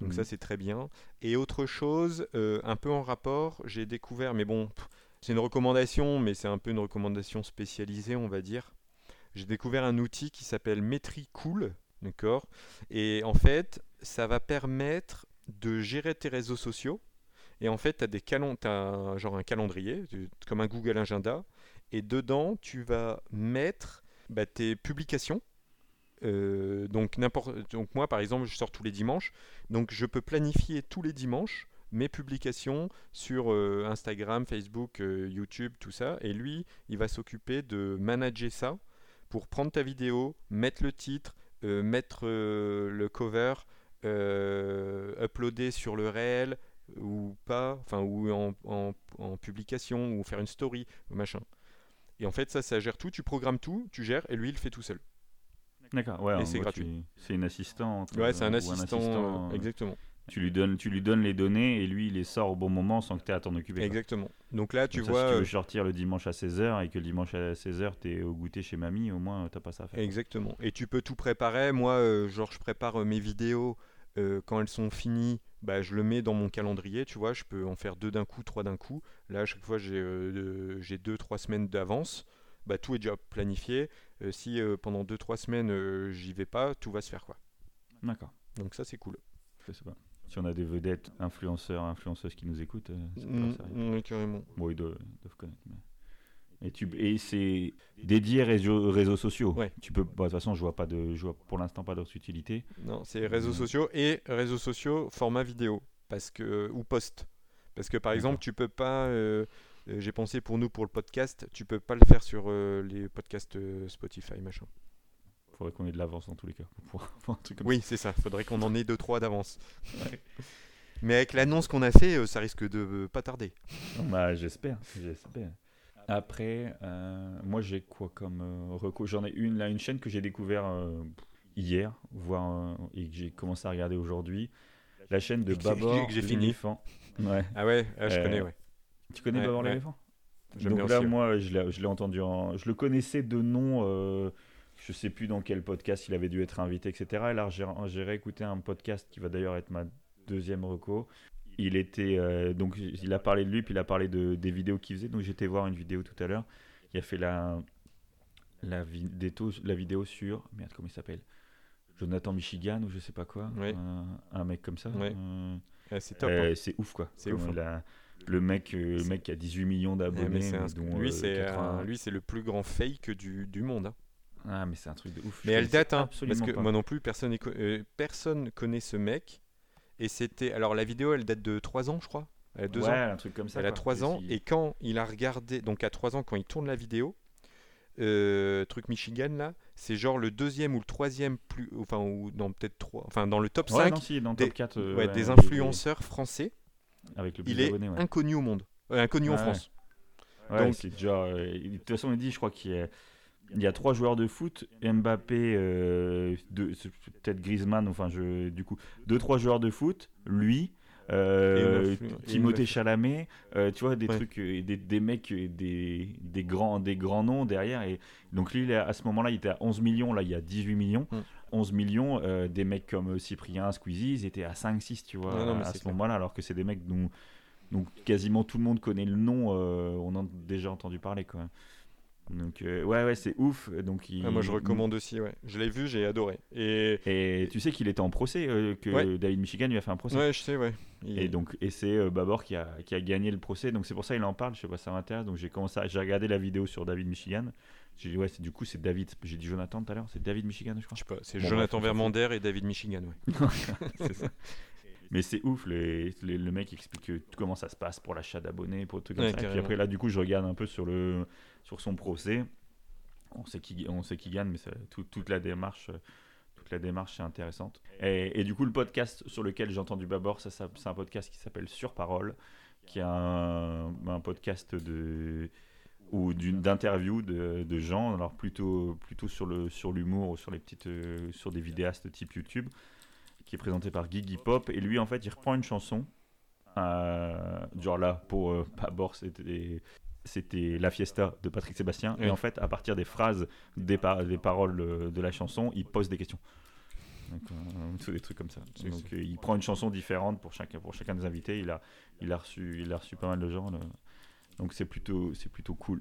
Donc mmh. ça, c'est très bien. Et autre chose, euh, un peu en rapport, j'ai découvert, mais bon, pff, c'est une recommandation, mais c'est un peu une recommandation spécialisée, on va dire. J'ai découvert un outil qui s'appelle Metricool, d'accord ? Et en fait, ça va permettre de gérer tes réseaux sociaux. Et en fait, tu as des calen- t'as genre un calendrier, comme un Google Agenda. Et dedans, tu vas mettre bah, tes publications. Euh, donc, n'importe, donc moi, par exemple, je sors tous les dimanches. Donc, je peux planifier tous les dimanches mes publications sur euh, Instagram, Facebook, euh, YouTube, tout ça. Et lui, il va s'occuper de manager ça pour prendre ta vidéo, mettre le titre, euh, mettre euh, le cover, euh, uploader sur le réel ou pas, enfin ou en, en, en publication ou faire une story, machin. Et en fait, ça, ça gère tout. Tu programmes tout, tu gères, et lui, il fait tout seul. D'accord. Ouais, et c'est gratuit. Tu, c'est une assistante. Ouais, c'est un assistant. Un assistant euh, exactement. Tu lui donnes, tu lui donnes les données et lui, il les sort au bon moment sans que tu aies à t'en occuper. Exactement. Quoi. Donc là, tu Comme vois. Ça, si tu veux sortir le dimanche à seize heures et que le dimanche à seize heures, tu es au goûter chez mamie, au moins, tu n'as pas ça à faire. Exactement. Et tu peux tout préparer. Moi, euh, genre, je prépare mes vidéos. Euh, quand elles sont finies, bah, je le mets dans mon calendrier. Tu vois, je peux en faire deux d'un coup, trois d'un coup. Là, à chaque fois, j'ai, euh, j'ai deux, trois semaines d'avance. Bah, tout est déjà planifié. Euh, si euh, pendant deux trois semaines, euh, j'y vais pas, tout va se faire, quoi. D'accord. Donc ça, c'est cool. Je sais pas. Si on a des vedettes, influenceurs, influenceuses qui nous écoutent, euh, c'est mmh, pas sérieux. Oui, carrément. Bon, ils doivent, ils doivent connaître. Mais... Et, tu... Et c'est dédié réseaux, réseaux sociaux. Ouais. Tu peux... bah, de toute façon, je vois pas de... je vois pour l'instant pas d'autres utilités. Non, c'est réseaux mmh. sociaux et réseaux sociaux format vidéo parce que... ou post. Parce que, par D'accord. exemple, tu peux pas... Euh... J'ai pensé pour nous, pour le podcast, tu peux pas le faire sur euh, les podcasts euh, Spotify, machin. Faudrait qu'on ait de l'avance dans tous les cas. Pour, pour un truc comme oui, ça. C'est ça. Faudrait qu'on en ait deux trois d'avance. Ouais. Mais avec l'annonce qu'on a fait, euh, ça risque de euh, pas tarder. Bah, j'espère, j'espère. Après, euh, moi j'ai quoi comme euh, reco ? J'en ai une là, une chaîne que j'ai découvert euh, hier, voire euh, et que j'ai commencé à regarder aujourd'hui. La chaîne de Babor Lelefan. Ouais. Ah ouais, ah, je euh, connais, ouais. Tu connais ouais, Babor ouais. Lelefan ? Donc là, aussi, moi, je l'ai, je l'ai entendu, en... je le connaissais de nom, euh, je ne sais plus dans quel podcast il avait dû être invité, et cetera. Et là, j'ai, j'ai réécouté un podcast qui va d'ailleurs être ma deuxième reco. Il était, euh, donc il a parlé de lui, puis il a parlé de, des vidéos qu'il faisait. Donc j'étais voir une vidéo tout à l'heure. Il a fait la, la, vi- des taux, la vidéo sur, merde, comment il s'appelle ? Jonathan Michigan ou je ne sais pas quoi, ouais. un, un mec comme ça. Ouais. Euh, ouais, c'est top. Euh, hein. C'est ouf, quoi. C'est comme ouf. Hein. La, Le mec, euh, le mec qui a dix-huit millions d'abonnés. Eh mais c'est dont, lui, euh, c'est, quatre-vingts... euh, lui, c'est le plus grand fake du, du monde. Hein. Ah, mais c'est un truc de ouf. Mais elle date, hein, parce que pas. Moi non plus, personne co- euh, personne connaît ce mec. Et c'était. Alors, la vidéo, elle date de trois ans, je crois. Elle a deux ouais, ans. Un truc comme ça. Elle quoi. a trois ans. Si... Et quand il a regardé, donc à trois ans, quand il tourne la vidéo, euh, truc Michigan, là, c'est genre le deuxième ou le troisième, plus, enfin, ou dans peut-être trois, enfin, dans le top ouais, cinq non, si, dans le des, top quatre, euh, ouais, ouais, des influenceurs des... français. Avec le il est abonné, ouais. inconnu au monde, euh, inconnu ah en ouais. France. Ouais, donc c'est déjà. Euh, de toute façon, il dit, je crois qu'il y a, il y a trois joueurs de foot, Mbappé, euh, deux, peut-être Griezmann, enfin, je, du coup, deux trois joueurs de foot, lui, euh, influ- Timothée Chalamet, euh, tu vois, des ouais. trucs, euh, des, des mecs, des, des grands, des grands noms derrière. Et donc lui, à ce moment-là, il était à onze millions, là, il y a dix-huit millions. Hum. onze millions, euh, des mecs comme Cyprien, Squeezie, ils étaient à cinq six, tu vois, non, non, à ce clair. moment-là, alors que c'est des mecs dont, dont quasiment tout le monde connaît le nom, euh, on en a déjà entendu parler, quoi. Donc, euh, ouais, ouais, c'est ouf. Donc, il... ah, moi, je recommande aussi, ouais. Je l'ai vu, j'ai adoré. Et, et tu sais qu'il était en procès, euh, que ouais. David Michigan lui a fait un procès. Ouais, je sais, ouais. Il... Et, donc, et c'est euh, Babor qui a, qui a gagné le procès, donc c'est pour ça qu'il en parle, je sais pas si ça m'intéresse. Donc, j'ai commencé à... j'ai regardé la vidéo sur David Michigan. J'ai dit, ouais, c'est, du coup, c'est David. J'ai dit Jonathan tout à l'heure, c'est David Michigan, je crois. Je sais pas, c'est bon, Jonathan bref, Vermander et David Michigan, ouais. C'est ça. Mais c'est ouf, les, les, le mec explique comment ça se passe pour l'achat d'abonnés, pour tout comme ouais, ça. Et puis après, là, du coup, je regarde un peu sur, le, sur son procès. On sait qui, on sait qui gagne, mais ça, tout, toute la démarche, toute que la démarche est intéressante. Et, et du coup, le podcast sur lequel j'ai entendu Babor, ça, ça, c'est un podcast qui s'appelle Sur parole, qui est un, un podcast de, ou d'une, d'interview de, de gens, alors plutôt, plutôt sur, le, sur l'humour ou sur, les petites, euh, sur des vidéastes type YouTube, qui est présenté par Gigi Pop. Et lui, en fait, il reprend une chanson. Euh, genre là, pour euh, Babor, c'était... c'était La Fiesta de Patrick Sébastien, oui. Et en fait à partir des phrases des, par- des paroles de, de la chanson, il pose des questions, donc euh, des trucs comme ça, c'est donc c'est... Euh, il prend une chanson différente pour chacun, pour chacun des invités. Il a, il a reçu, il a reçu pas mal de gens là. Donc c'est plutôt, c'est plutôt cool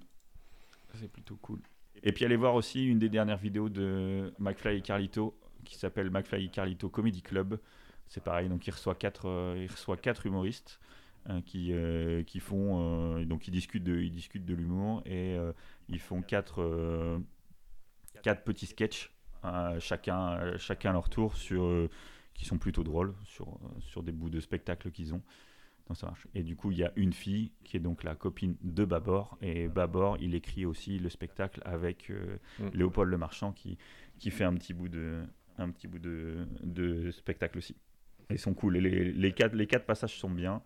c'est plutôt cool et puis allez voir aussi une des dernières vidéos de McFly et Carlito qui s'appelle McFly et Carlito Comedy Club. C'est pareil, donc il reçoit quatre, euh, il reçoit quatre humoristes Qui, euh, qui font euh, donc ils discutent de, ils discutent de l'humour et euh, ils font quatre, euh, quatre petits sketchs euh, chacun, chacun leur tour sur, euh, qui sont plutôt drôles sur, sur des bouts de spectacle qu'ils ont. Donc ça marche. Et du coup il y a une fille qui est donc la copine de Babor, et Babor il écrit aussi le spectacle avec euh, mmh. Léopold Lemarchand qui, qui fait un petit bout de, un petit bout de, de spectacle aussi. Ils sont cool, et les, les, quatre, les quatre passages sont bien.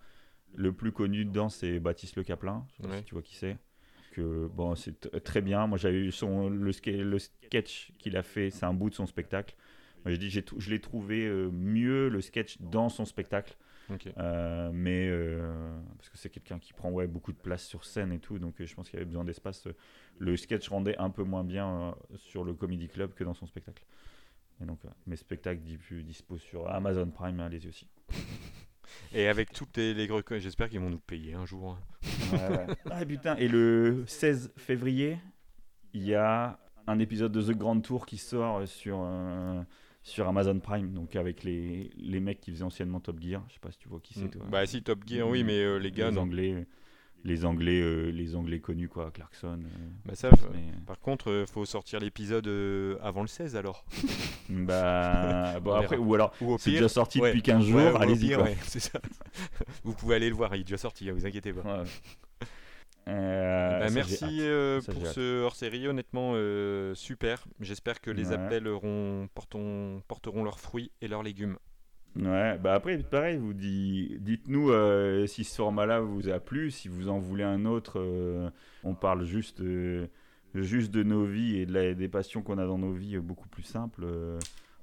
Le plus connu dedans, c'est Baptiste Lecaplain, je sais pas si tu vois qui c'est. Que, bon, c'est t- très bien. Moi, j'avais eu son, le, ske- le sketch qu'il a fait, c'est un bout de son spectacle. Moi, je, dis, j'ai t- je l'ai trouvé euh, mieux, le sketch, dans son spectacle. Okay. Euh, mais euh, parce que c'est quelqu'un qui prend ouais, beaucoup de place sur scène et tout, donc euh, je pense qu'il y avait besoin d'espace. Euh, le sketch rendait un peu moins bien euh, sur le Comedy Club que dans son spectacle. Et donc, euh, mes spectacles dis- dispo sur Amazon Prime, hein, allez-y aussi. Et avec toutes les, les gros... J'espère qu'ils vont nous payer un jour. Ouais, ouais. Ah putain, et le seize février, il y a un épisode de The Grand Tour qui sort sur, euh, sur Amazon Prime, donc avec les, les mecs qui faisaient anciennement Top Gear. Je sais pas si tu vois qui c'est, toi. Bah si, Top Gear, oui, mais euh, les gars... Les non. Anglais... Les Anglais, euh, les Anglais connus, quoi, Clarkson. Euh, bah ça, mais... Par contre, euh, faut sortir l'épisode euh, avant le seize, alors. Bah, bon, après, ou alors, ou au c'est pire, déjà sorti ouais, depuis quinze jours, ouais, allez-y, pire, quoi. Ouais, c'est ça. Vous pouvez aller le voir, il est déjà sorti, hein, vous inquiétez pas. Ouais. Euh, bah, merci euh, ça, pour ce hors-série, honnêtement, euh, super. J'espère que les ouais. appels auront, porteront, porteront leurs fruits et leurs légumes. Ouais, bah après, pareil, vous dit, dites-nous euh, si ce format-là vous a plu, si vous en voulez un autre. Euh, on parle juste, euh, juste de nos vies et de la, des passions qu'on a dans nos vies, euh, beaucoup plus simples. Euh,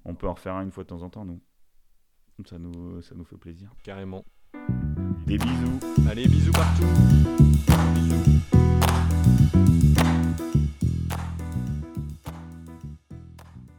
on peut en refaire un une fois de temps en temps, nous. Ça nous, ça nous fait plaisir. Carrément. Des bisous. Allez, bisous partout. Bisous.